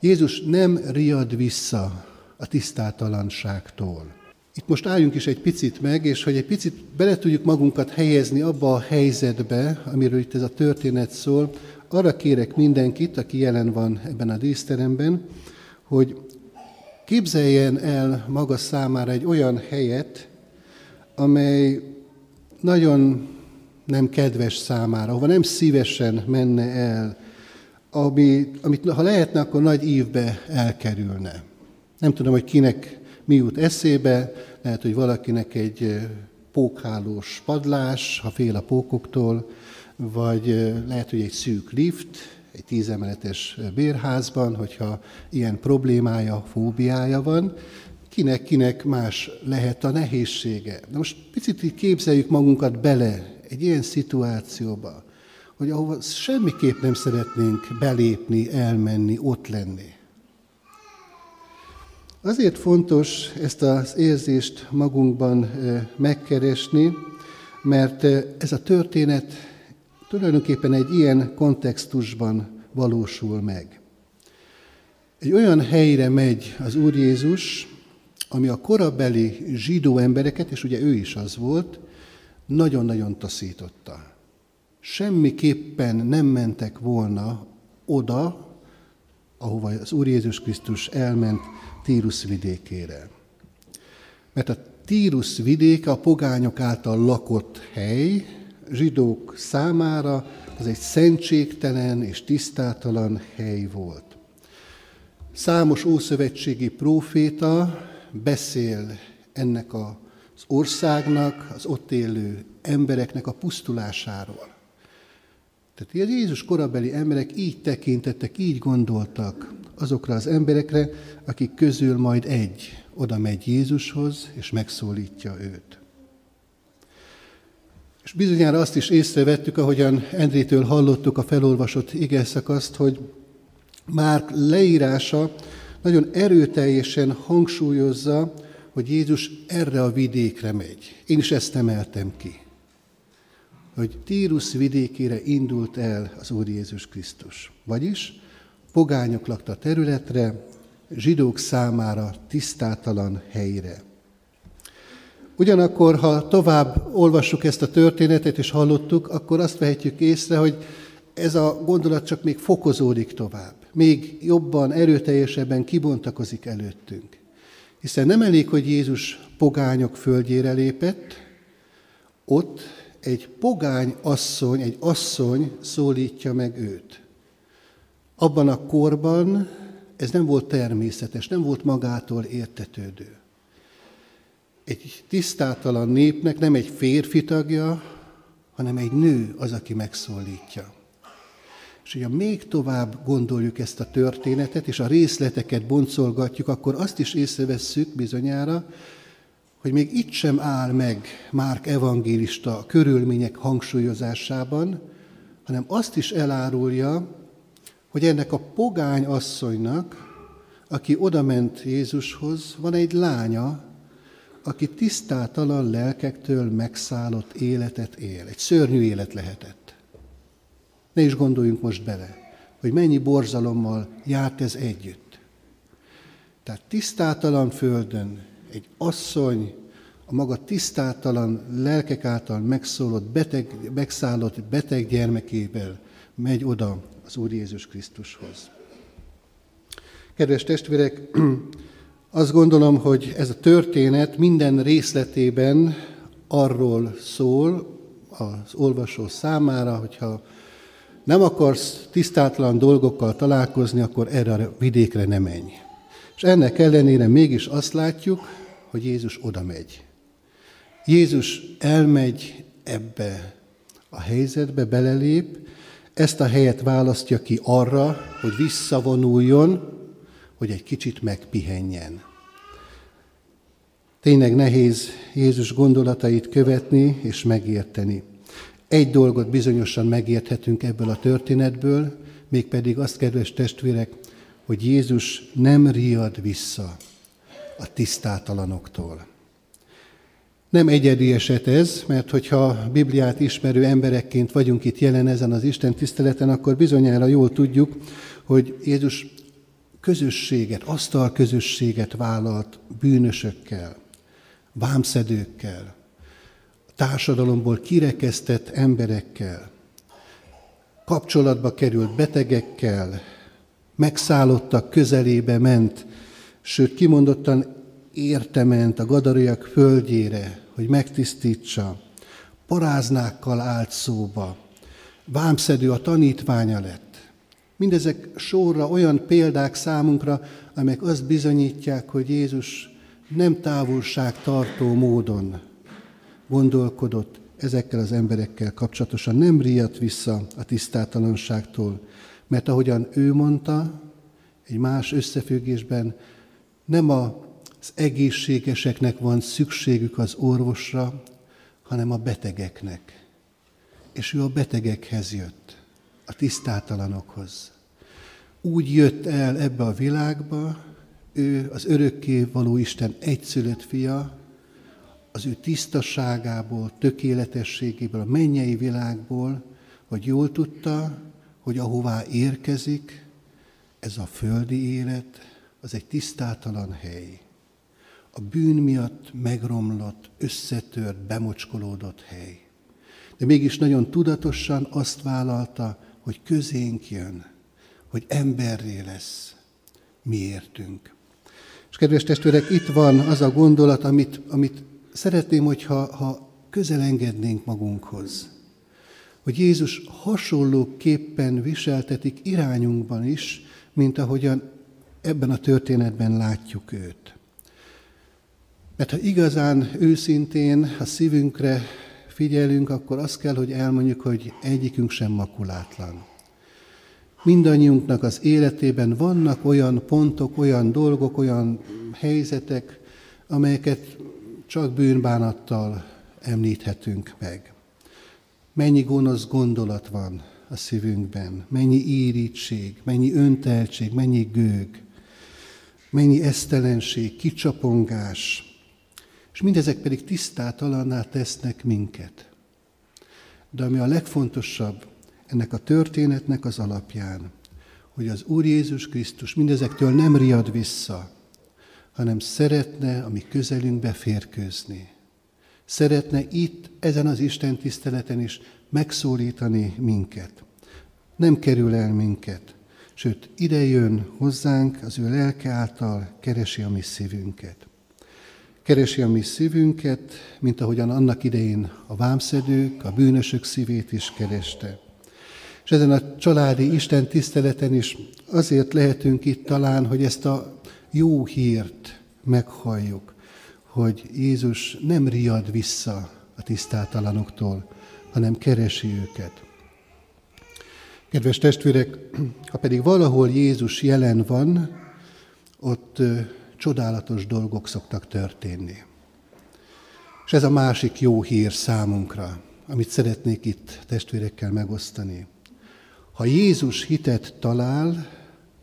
Jézus nem riad vissza a tisztátalanságtól. Itt most álljunk is egy picit meg, és hogy egy picit bele tudjuk magunkat helyezni abba a helyzetbe, amiről itt ez a történet szól, arra kérek mindenkit, aki jelen van ebben a díszteremben, hogy képzeljen el maga számára egy olyan helyet, amely nagyon nem kedves számára, ahova nem szívesen menne el, ami, amit ha lehetne, akkor nagy ívbe elkerülne. Nem tudom, hogy kinek mi jut eszébe, lehet, hogy valakinek egy pókhálós padlás, ha fél a pókoktól, vagy lehet, hogy egy szűk lift, egy tízemeletes bérházban, hogyha ilyen problémája, fóbiája van, kinek-kinek más lehet a nehézsége. Na most picit így képzeljük magunkat bele egy ilyen szituációba, hogy ahova semmiképp nem szeretnénk belépni, elmenni, ott lenni. Azért fontos ezt az érzést magunkban megkeresni, mert ez a történet tulajdonképpen egy ilyen kontextusban valósul meg. Egy olyan helyre megy az Úr Jézus, ami a korabeli zsidó embereket, és ugye ő is az volt, nagyon-nagyon taszította. Semmiképpen nem mentek volna oda, ahova az Úr Jézus Krisztus elment Tírusz vidékére. Mert a Tírusz vidéke a pogányok által lakott hely, zsidók számára az egy szentségtelen és tisztátalan hely volt. Számos ószövetségi próféta beszél ennek az országnak, az ott élő embereknek a pusztulásáról. Tehát az Jézus korabeli emberek így tekintettek, így gondoltak azokra az emberekre, akik közül majd egy oda megy Jézushoz, és megszólítja őt. És bizonyára azt is észrevettük, ahogyan Endrétől hallottuk a felolvasott igeszakaszt, hogy Márk leírása nagyon erőteljesen hangsúlyozza, hogy Jézus erre a vidékre megy. Én is ezt emeltem ki, hogy Tírusz vidékére indult el az Úr Jézus Krisztus. Vagyis pogányok lakta területre, zsidók számára tisztátalan helyre. Ugyanakkor, ha tovább olvassuk ezt a történetet és hallottuk, akkor azt vehetjük észre, hogy ez a gondolat csak még fokozódik tovább. Még jobban, erőteljesebben kibontakozik előttünk. Hiszen nem elég, hogy Jézus pogányok földjére lépett, ott egy pogány asszony, egy asszony szólítja meg őt. Abban a korban ez nem volt természetes, nem volt magától értetődő. Egy tisztátalan népnek nem egy férfi tagja, hanem egy nő az, aki megszólítja. És hogyha még tovább gondoljuk ezt a történetet, és a részleteket boncolgatjuk, akkor azt is észrevesszük bizonyára, hogy még itt sem áll meg Márk evangélista a körülmények hangsúlyozásában, hanem azt is elárulja, hogy ennek a pogány asszonynak, aki odament Jézushoz, van egy lánya, aki tisztátalan lelkektől megszállott életet él. Egy szörnyű élet lehetett. Ne is gondoljunk most bele, hogy mennyi borzalommal járt ez együtt. Tehát tisztátalan földön egy asszony, a maga tisztátalan lelkek által megszólott, beteg, megszállott beteg gyermekével megy oda az Úr Jézus Krisztushoz. Kedves testvérek, azt gondolom, hogy ez a történet minden részletében arról szól az olvasó számára, hogyha nem akarsz tisztátlan dolgokkal találkozni, akkor erre a vidékre ne menj. És ennek ellenére mégis azt látjuk, hogy Jézus oda megy. Jézus elmegy ebbe a helyzetbe, belelép, ezt a helyet választja ki arra, hogy visszavonuljon, hogy egy kicsit megpihenjen. Tényleg nehéz Jézus gondolatait követni és megérteni. Egy dolgot bizonyosan megérthetünk ebből a történetből, mégpedig azt, kedves testvérek, hogy Jézus nem riad vissza a tisztátallanoktól. Nem egyedi eset ez, mert hogyha a Bibliát ismerő emberekként vagyunk itt jelen ezen az Isten tiszteleten, akkor bizonyára jól tudjuk, hogy Jézus közösséget, asztal közösséget vállalt bűnösökkel, vámszedőkkel, a társadalomból kirekesztett emberekkel, kapcsolatba került betegekkel, megszállottak közelébe ment, sőt kimondottan érte ment a gadariak földjére, hogy megtisztítsa, paráznákkal állt szóba, vámszedő a tanítványa lett. Mindezek sorra olyan példák számunkra, amelyek azt bizonyítják, hogy Jézus nem távolságtartó módon gondolkodott ezekkel az emberekkel kapcsolatosan, nem riadt vissza a tisztátalanságtól, mert ahogyan ő mondta, egy más összefüggésben nem az egészségeseknek van szükségük az orvosra, hanem a betegeknek. És ő a betegekhez jött, a tisztátalanokhoz. Úgy jött el ebbe a világba, ő az örökké való Isten egyszülött fia, az ő tisztaságából, tökéletességéből, a mennyei világból, hogy jól tudta, hogy ahová érkezik, ez a földi élet, az egy tisztátalan hely. A bűn miatt megromlott, összetört, bemocskolódott hely. De mégis nagyon tudatosan azt vállalta, hogy közénk jön, hogy emberré lesz miértünk. És kedves testvérek, itt van az a gondolat, amit, amit szeretném, hogyha ha közel engednénk magunkhoz. Hogy Jézus hasonlóképpen viseltetik irányunkban is, mint ahogyan ebben a történetben látjuk őt. Mert ha igazán őszintén a szívünkre figyelünk, akkor azt kell, hogy elmondjuk, hogy egyikünk sem makulátlan. Mindannyiunknak az életében vannak olyan pontok, olyan dolgok, olyan helyzetek, amelyeket csak bűnbánattal említhetünk meg. Mennyi gonosz gondolat van a szívünkben, mennyi irítség, mennyi önteltség, mennyi gőg, mennyi esztelenség, kicsapongás, és mindezek pedig tisztátalanná tesznek minket. De ami a legfontosabb ennek a történetnek az alapján, hogy az Úr Jézus Krisztus mindezektől nem riad vissza, hanem szeretne a mi közelünkbe férkőzni. Szeretne itt, ezen az Isten tiszteleten is megszólítani minket. Nem kerül el minket, sőt, ide jön hozzánk, az ő lelke által keresi a mi szívünket. Keresi a mi szívünket, mint ahogyan annak idején a vámszedők, a bűnösök szívét is kereste. És ezen a családi Isten tiszteleten is azért lehetünk itt talán, hogy ezt a jó hírt meghalljuk, hogy Jézus nem riad vissza a tisztátalanoktól, hanem keresi őket. Kedves testvérek, ha pedig valahol Jézus jelen van, ott csodálatos dolgok szoktak történni. És ez a másik jó hír számunkra, amit szeretnék itt testvérekkel megosztani. Ha Jézus hitet talál,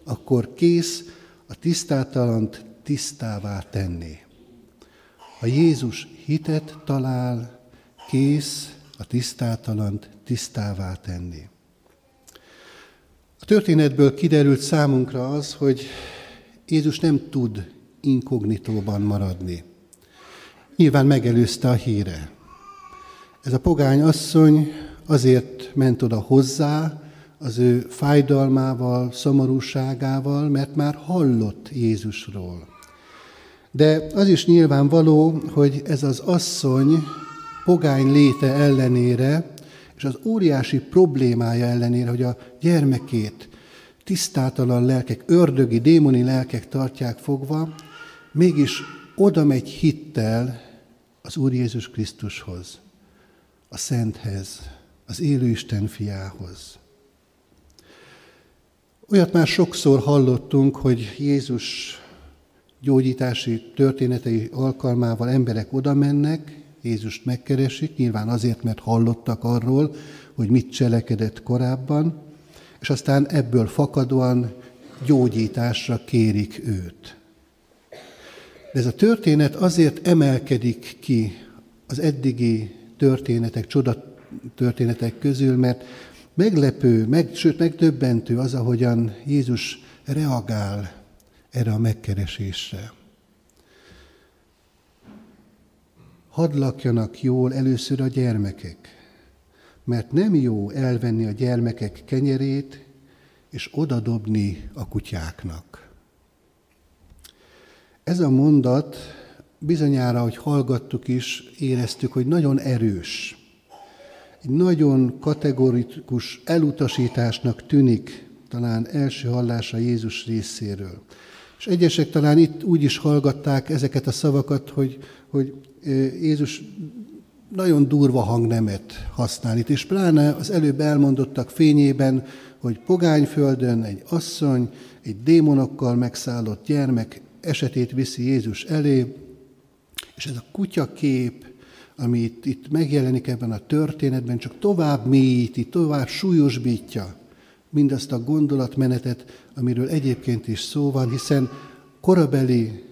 akkor kész a tisztátalant tisztává tenni. Ha Jézus hitet talál, kész a tisztátalant tisztává tenni. A történetből kiderült számunkra az, hogy Jézus nem tud inkognitóban maradni. Nyilván megelőzte a híre. Ez a pogány asszony azért ment oda hozzá, az ő fájdalmával, szomorúságával, mert már hallott Jézusról. De az is nyilvánvaló, hogy ez az asszony pogány léte ellenére, és az óriási problémája ellenére, hogy a gyermekét tisztátalan lelkek, ördögi, démoni lelkek tartják fogva, mégis oda megy hittel az Úr Jézus Krisztushoz, a Szenthez, az élő Isten fiához. Olyat már sokszor hallottunk, hogy Jézus gyógyítási történetei alkalmával emberek oda mennek, Jézust megkeresik, nyilván azért, mert hallottak arról, hogy mit cselekedett korábban, és aztán ebből fakadóan gyógyításra kérik őt. De ez a történet azért emelkedik ki az eddigi történetek, csodatörténetek közül, mert meglepő, meg, sőt megdöbbentő az, ahogyan Jézus reagál erre a megkeresésre. Hadd lakjanak jól először a gyermekek, mert nem jó elvenni a gyermekek kenyerét és odadobni a kutyáknak. Ez a mondat bizonyára, hogy hallgattuk is, éreztük, hogy nagyon erős, egy nagyon kategorikus elutasításnak tűnik talán első hallása Jézus részéről. És egyesek talán itt úgy is hallgatták ezeket a szavakat, hogy, hogy Jézus nagyon durva hangnemet használ itt, és pláne az előbb elmondottak fényében, hogy pogányföldön egy asszony, egy démonokkal megszállott gyermek esetét viszi Jézus elé, és ez a kutyakép, ami itt, itt megjelenik ebben a történetben, csak tovább mélyíti, tovább súlyosbítja mindazt a gondolatmenetet, amiről egyébként is szó van, hiszen korabeli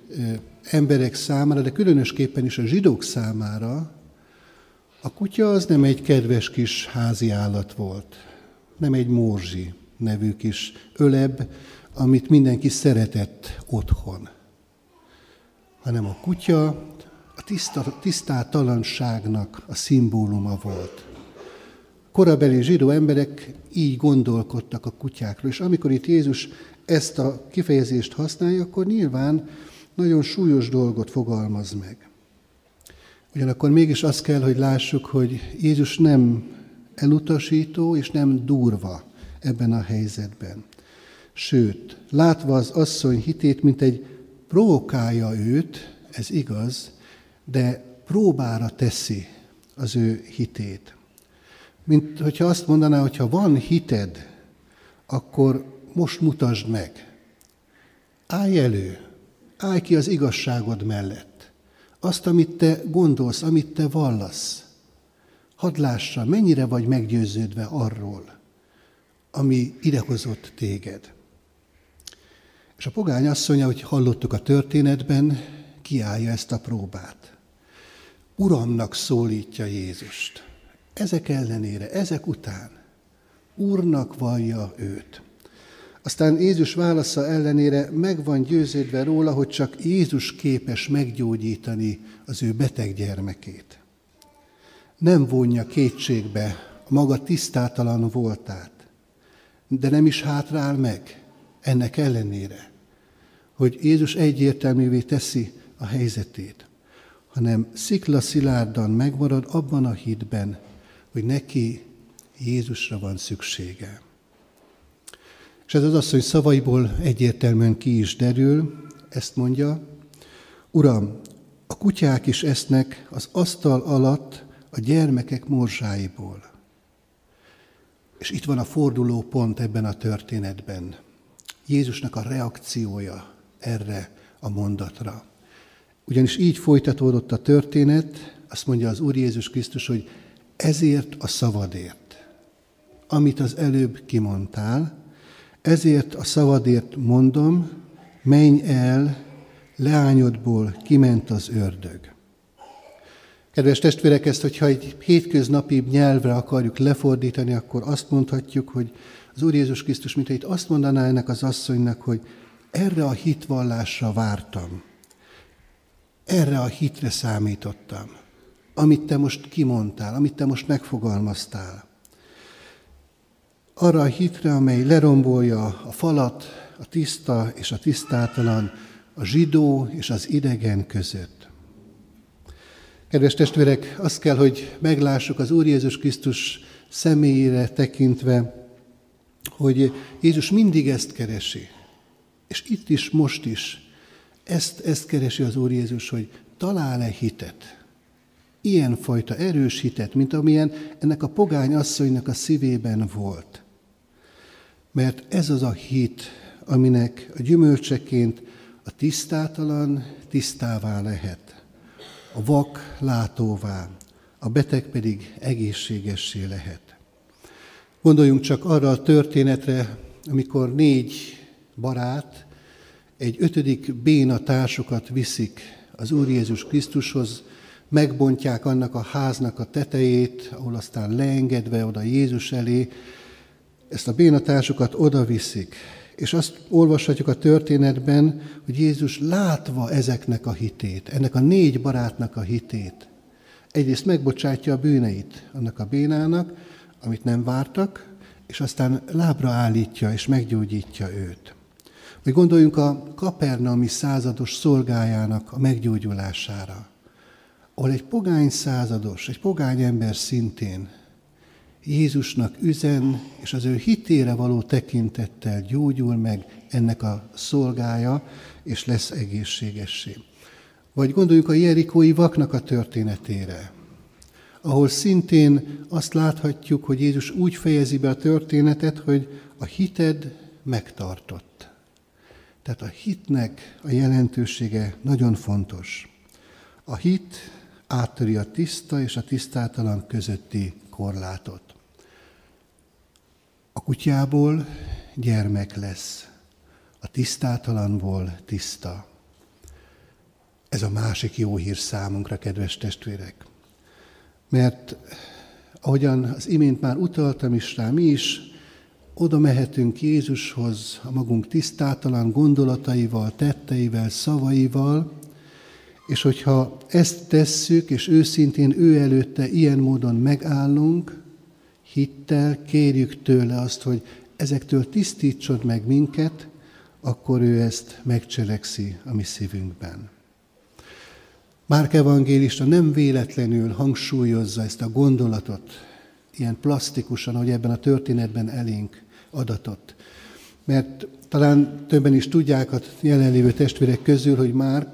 emberek számára, de különösképpen is a zsidók számára a kutya az nem egy kedves kis házi állat volt, nem egy Morzsi nevű kis öleb, amit mindenki szeretett otthon, hanem a kutya a tiszta, tisztátalanságnak a szimbóluma volt. Korabeli zsidó emberek így gondolkodtak a kutyákról, és amikor itt Jézus ezt a kifejezést használja, akkor nyilván nagyon súlyos dolgot fogalmaz meg. Ugyanakkor mégis azt kell, hogy lássuk, hogy Jézus nem elutasító és nem durva ebben a helyzetben. Sőt, látva az asszony hitét, mint egy provokálja őt, ez igaz, de próbára teszi az ő hitét. Mint hogyha azt mondaná, hogy ha van hited, akkor most mutasd meg. Állj elő, állj ki az igazságod mellett. Azt, amit te gondolsz, amit te vallasz. Hadd lássa, mennyire vagy meggyőződve arról, ami idehozott téged. És a pogány asszony, ahogy hallottuk a történetben, kiállja ezt a próbát. Uramnak szólítja Jézust. Ezek ellenére, ezek után Úrnak vallja őt. Aztán Jézus válasza ellenére meg van győződve róla, hogy csak Jézus képes meggyógyítani az ő beteg gyermekét. Nem vonja kétségbe a maga tisztátalan voltát, de nem is hátrál meg ennek ellenére, hogy Jézus egyértelművé teszi a helyzetét, hanem sziklaszilárdan megmarad abban a hitben, hogy neki Jézusra van szüksége. És ez az asszony szavaiból egyértelműen ki is derül, ezt mondja: Uram, a kutyák is esznek az asztal alatt a gyermekek morzsáiból. És itt van a forduló pont ebben a történetben. Jézusnak a reakciója erre a mondatra. Ugyanis így folytatódott a történet, azt mondja az Úr Jézus Krisztus, hogy ezért a szavadért, amit az előbb kimondtál, ezért a szavadért mondom, menj el, leányodból kiment az ördög. Kedves testvérek, ezt, hogyha egy hétköznapi nyelvre akarjuk lefordítani, akkor azt mondhatjuk, hogy az Úr Jézus Krisztus, mintha itt azt mondaná ennek az asszonynak, hogy erre a hitvallásra vártam, erre a hitre számítottam, amit te most kimondtál, amit te most megfogalmaztál. Arra a hitre, amely lerombolja a falat, a tiszta és a tisztátalan, a zsidó és az idegen között. Kedves testvérek, azt kell, hogy meglássuk az Úr Jézus Krisztus személyére tekintve, hogy Jézus mindig ezt keresi, és itt is, most is, ezt, ezt keresi az Úr Jézus, hogy talál-e hitet, ilyenfajta erős hitet, mint amilyen ennek a pogány asszonynak a szívében volt. Mert ez az a hit, aminek a gyümölcseként a tisztátalan tisztává lehet, a vak látóvá, a beteg pedig egészségessé lehet. Gondoljunk csak arra a történetre, amikor négy barát egy ötödik béna társukat viszik az Úr Jézus Krisztushoz, megbontják annak a háznak a tetejét, ahol aztán leengedve oda Jézus elé, ezt a béna társukat odaviszik. És azt olvashatjuk a történetben, hogy Jézus látva ezeknek a hitét, ennek a négy barátnak a hitét, egyrészt megbocsátja a bűneit annak a bénának, amit nem vártak, és aztán lábra állítja és meggyógyítja őt. Vagy gondoljunk a kapernaumi százados szolgájának a meggyógyulására, ahol egy pogány százados, egy pogány ember szintén Jézusnak üzen, és az ő hitére való tekintettel gyógyul meg ennek a szolgája, és lesz egészségessé. Vagy gondoljuk a jerikói vaknak a történetére, ahol szintén azt láthatjuk, hogy Jézus úgy fejezi be a történetet, hogy a hited megtartott. Tehát a hitnek a jelentősége nagyon fontos. A hit áttöri a tiszta és a tisztátalan közötti korlátot. A kutyából gyermek lesz, a tisztátalanból tiszta. Ez a másik jó hír számunkra, kedves testvérek. Mert ahogyan az imént már utaltam is rá, mi is oda mehetünk Jézushoz a magunk tisztátalan gondolataival, tetteivel, szavaival, és hogyha ezt tesszük, és őszintén ő előtte ilyen módon megállunk, hittel kérjük tőle azt, hogy ezektől tisztítsod meg minket, akkor ő ezt megcselekszi a mi szívünkben. Márk evangélista nem véletlenül hangsúlyozza ezt a gondolatot, ilyen plastikusan, ahogy ebben a történetben elénk adatott. Mert talán többen is tudják a jelenlévő testvérek közül, hogy Márk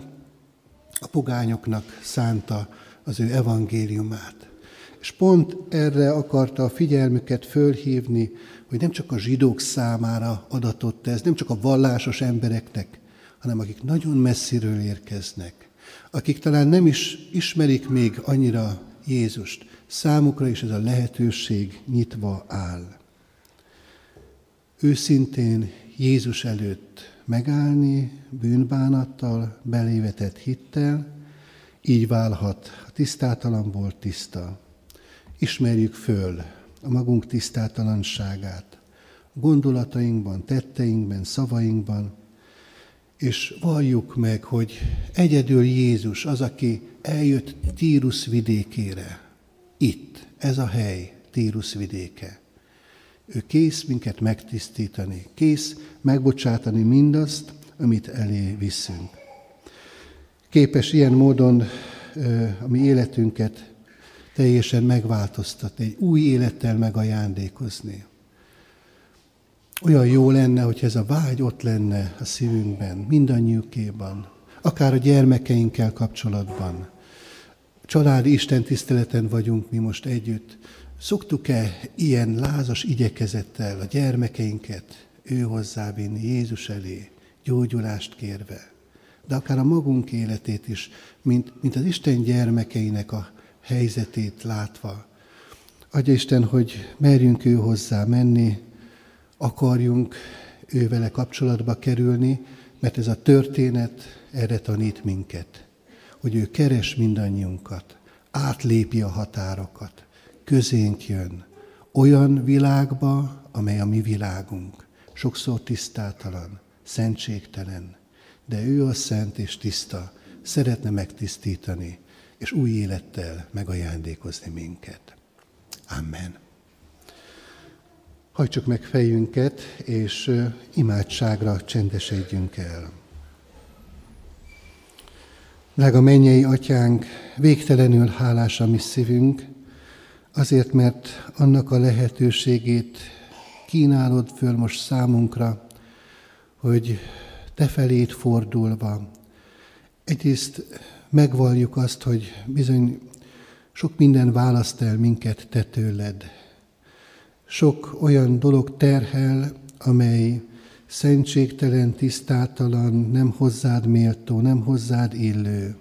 a pogányoknak szánta az ő evangéliumát. És pont erre akarta a figyelmüket fölhívni, hogy nem csak a zsidók számára adatott ez, nem csak a vallásos embereknek, hanem akik nagyon messziről érkeznek, akik talán nem is ismerik még annyira Jézust, számukra is ez a lehetőség nyitva áll. Őszintén Jézus előtt megállni, bűnbánattal, belévetett hittel, így válhat a tisztátalanból tiszta. Ismerjük föl a magunk tisztátalanságát, gondolatainkban, tetteinkben, szavainkban, és valljuk meg, hogy egyedül Jézus az, aki eljött Tírusz vidékére. Itt, ez a hely, Tírusz vidéke. Ő kész minket megtisztítani, kész megbocsátani mindazt, amit elé viszünk. Képes ilyen módon a mi életünket teljesen megváltoztatni, egy új élettel megajándékozni. Olyan jó lenne, hogyha ez a vágy ott lenne a szívünkben, mindannyiukéban, akár a gyermekeinkkel kapcsolatban. Családi istentiszteleten vagyunk mi most együtt. Szoktuk-e ilyen lázas igyekezettel a gyermekeinket ő hozzávinni Jézus elé, gyógyulást kérve? De akár a magunk életét is, mint, mint az Isten gyermekeinek a helyzetét látva. Adja Isten, hogy merjünk ő hozzá menni, akarjunk ő vele kapcsolatba kerülni, mert ez a történet erre tanít minket, hogy ő keres mindannyiunkat, átlépi a határokat, közénk jön, olyan világba, amely a mi világunk, sokszor tisztátalan, szentségtelen, de ő a szent és tiszta, szeretne megtisztítani, és új élettel megajándékozni minket. Amen. Hajtsuk meg fejünket, és imádságra csendesedjünk el. Drága mennyei atyánk, végtelenül hálás a mi szívünk, azért, mert annak a lehetőségét kínálod föl most számunkra, hogy te feléd fordulva. Egyrészt megvalljuk azt, hogy bizony sok minden választ el minket te tőled. Sok olyan dolog terhel, amely szentségtelen, tisztátalan, nem hozzád méltó, nem hozzád illő.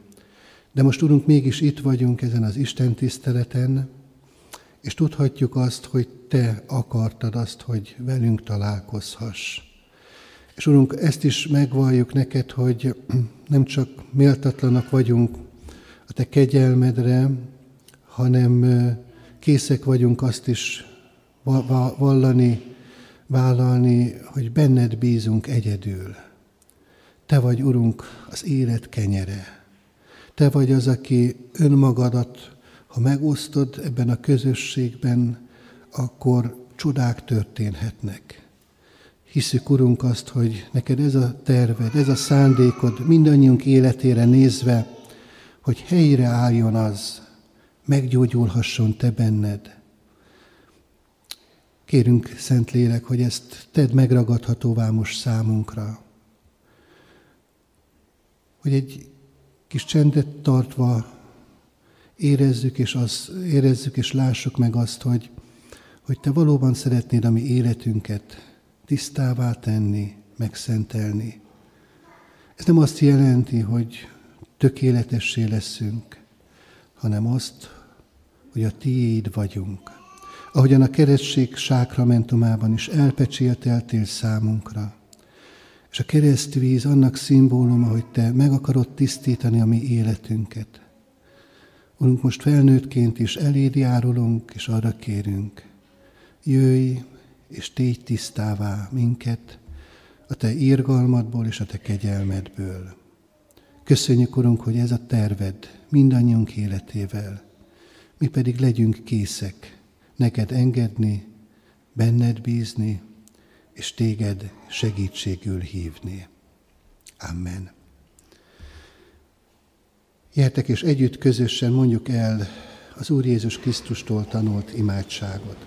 De most, Urunk, mégis itt vagyunk ezen az Isten tiszteleten, és tudhatjuk azt, hogy te akartad azt, hogy velünk találkozhass. És Urunk, ezt is megvalljuk neked, hogy nem csak méltatlanak vagyunk a te kegyelmedre, hanem készek vagyunk azt is vallani, vállalni, hogy benned bízunk egyedül. Te vagy, Urunk, az élet kenyere. Te vagy az, aki önmagadat, ha megosztod ebben a közösségben, akkor csodák történhetnek. Hiszük, Urunk, azt, hogy neked ez a terved, ez a szándékod mindannyiunk életére nézve, hogy helyre álljon az, meggyógyulhasson te benned. Kérünk, Szentlélek, hogy ezt tedd megragadhatóvá most számunkra. Hogy egy kis csendet tartva érezzük és, az, érezzük és lássuk meg azt, hogy, hogy te valóban szeretnéd a mi életünket tisztává tenni, megszentelni. Ez nem azt jelenti, hogy tökéletessé leszünk, hanem azt, hogy a tiéd vagyunk. Ahogyan a keresztség sákramentumában is elpecsételtél számunkra. És a keresztvíz annak szimbóluma, hogy te meg akarod tisztítani a mi életünket. Urunk, most felnőttként is eléd járulunk, és arra kérünk. Jöjj, és tégy tisztává minket a te irgalmadból és a te kegyelmedből. Köszönjük, Urunk, hogy ez a terved mindannyiunk életével. Mi pedig legyünk készek neked engedni, benned bízni, és téged segítségül hívni. Amen. Gyertek és együtt közösen mondjuk el az Úr Jézus Krisztustól tanult imádságot.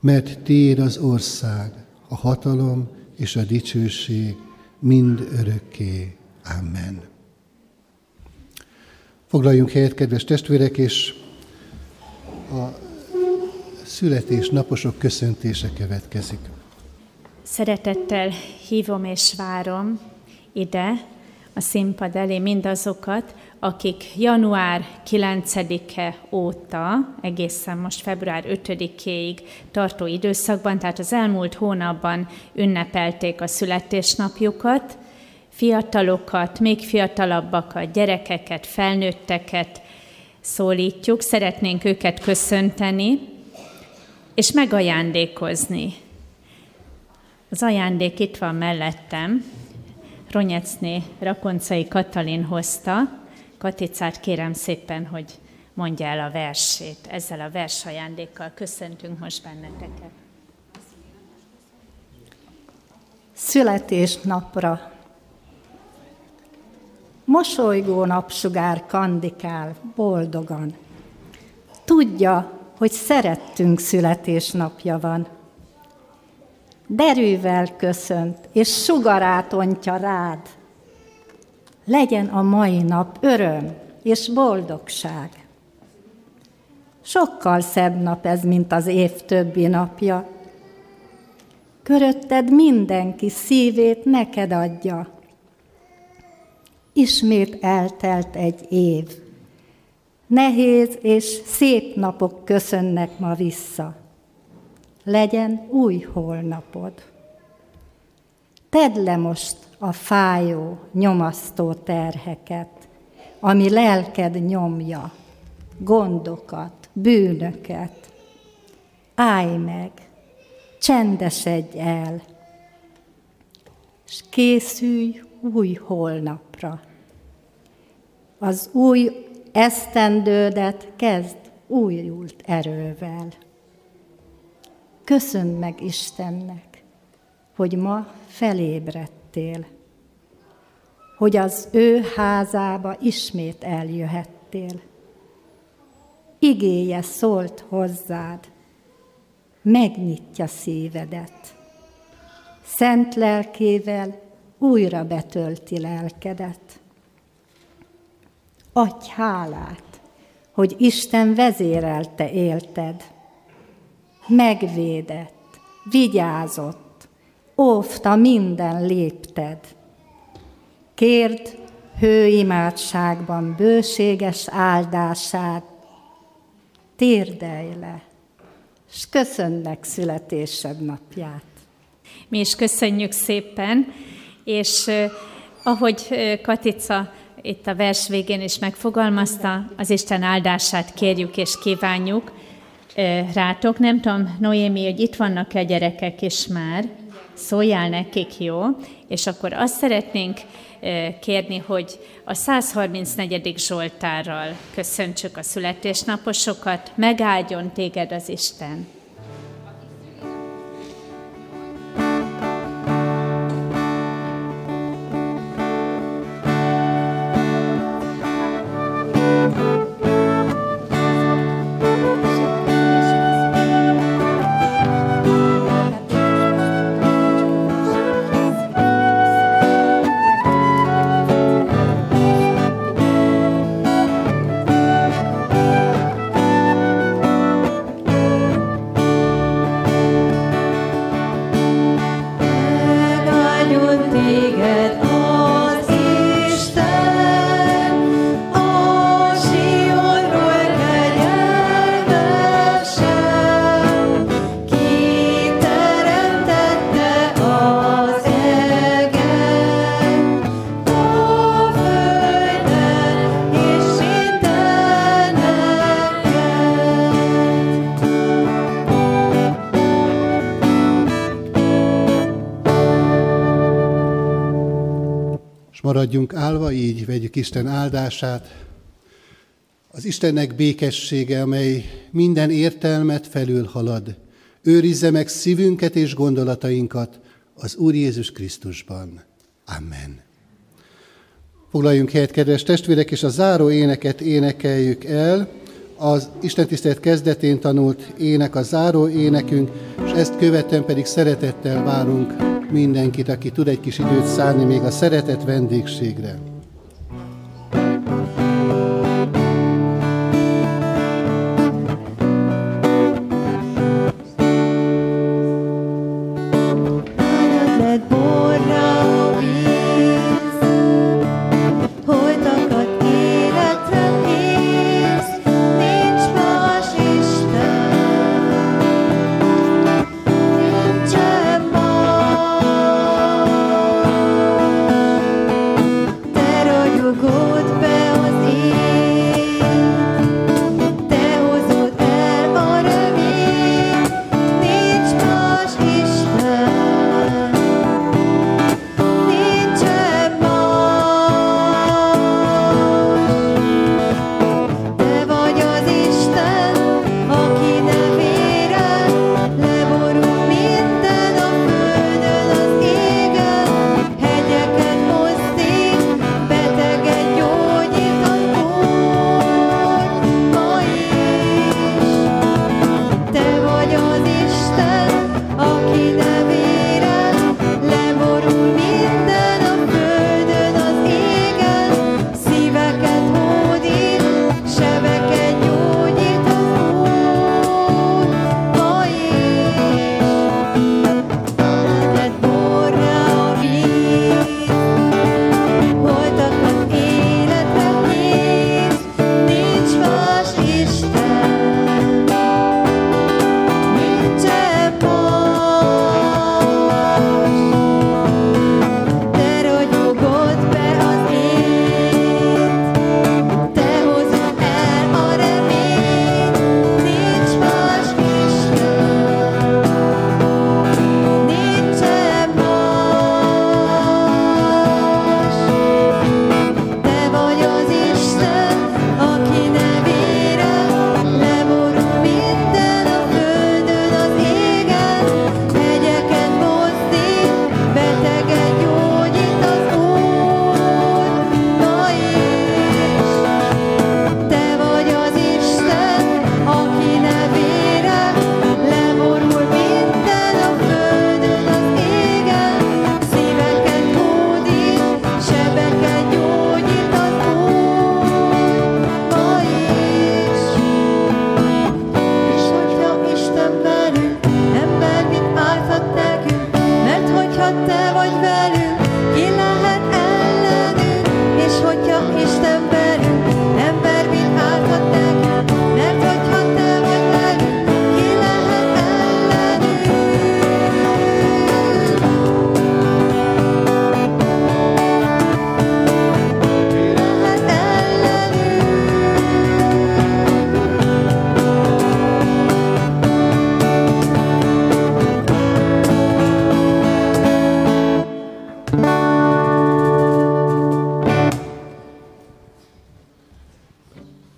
mert tiéd az ország, a hatalom és a dicsőség mind örökké. Amen. Foglaljunk helyet, kedves testvérek, és a születésnaposok köszöntése következik. Szeretettel hívom és várom ide a színpad elé mindazokat, akik január kilencedike óta, egészen most február ötödikéig tartó időszakban, tehát az elmúlt hónapban ünnepelték a születésnapjukat, fiatalokat, még fiatalabbakat, gyerekeket, felnőtteket szólítjuk, szeretnénk őket köszönteni, és megajándékozni. Az ajándék itt van mellettem, Ronyecné Rakonczai Katalin hozta. Katicát kérem szépen, hogy mondja el a versét. Ezzel a versajándékkal köszöntünk most benneteket. Születésnapra. Mosolygó napsugár kandikál boldogan. Tudja, hogy szerettünk születésnapja van. Derűvel köszönt, és sugarát ontja rád. Legyen a mai nap öröm és boldogság. Sokkal szebb nap ez, mint az év többi napja. Körötted mindenki szívét neked adja. Ismét eltelt egy év. Nehéz és szép napok köszönnek ma vissza. Legyen új holnapod. Tedd le most a fájó, nyomasztó terheket, ami lelked nyomja, gondokat, bűnöket. Állj meg, csendesedj el, és készülj új holnapra. Az új esztendődet kezd újult erővel. Köszönd meg Istennek, hogy ma felébredtél, hogy az ő házába ismét eljöhettél. Igéje szólt hozzád, megnyitja szívedet. Szent lelkével újra betölti lelkedet. Adj hálát, hogy Isten vezérelte élted. Megvédett, vigyázott, óvta minden lépted. Kérd hőimádságban bőséges áldását, térdelj le, s köszönd meg születésed napját. Mi is köszönjük szépen, és ahogy Katica itt a vers végén is megfogalmazta, az Isten áldását kérjük és kívánjuk rátok. Nem tudom, Noémi, hogy itt vannak a gyerekek is már, szóljál nekik, jó? És akkor azt szeretnénk kérni, hogy a száz harmincnegyedik Zsoltárral köszöntsük a születésnaposokat, megáldjon téged az Isten. És maradjunk állva, így vegyük Isten áldását. Az Istennek békessége, amely minden értelmet felülhalad, őrizze meg szívünket és gondolatainkat az Úr Jézus Krisztusban. Amen. Foglaljunk helyet, kedves testvérek, és a záró éneket énekeljük el. Az istentisztelet kezdetén tanult ének a záró énekünk, és ezt követően pedig szeretettel várunk mindenkit, aki tud egy kis időt szánni még a szeretet vendégségre.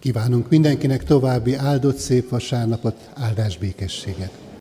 Kívánunk mindenkinek további áldott szép vasárnapot, áldás békességet!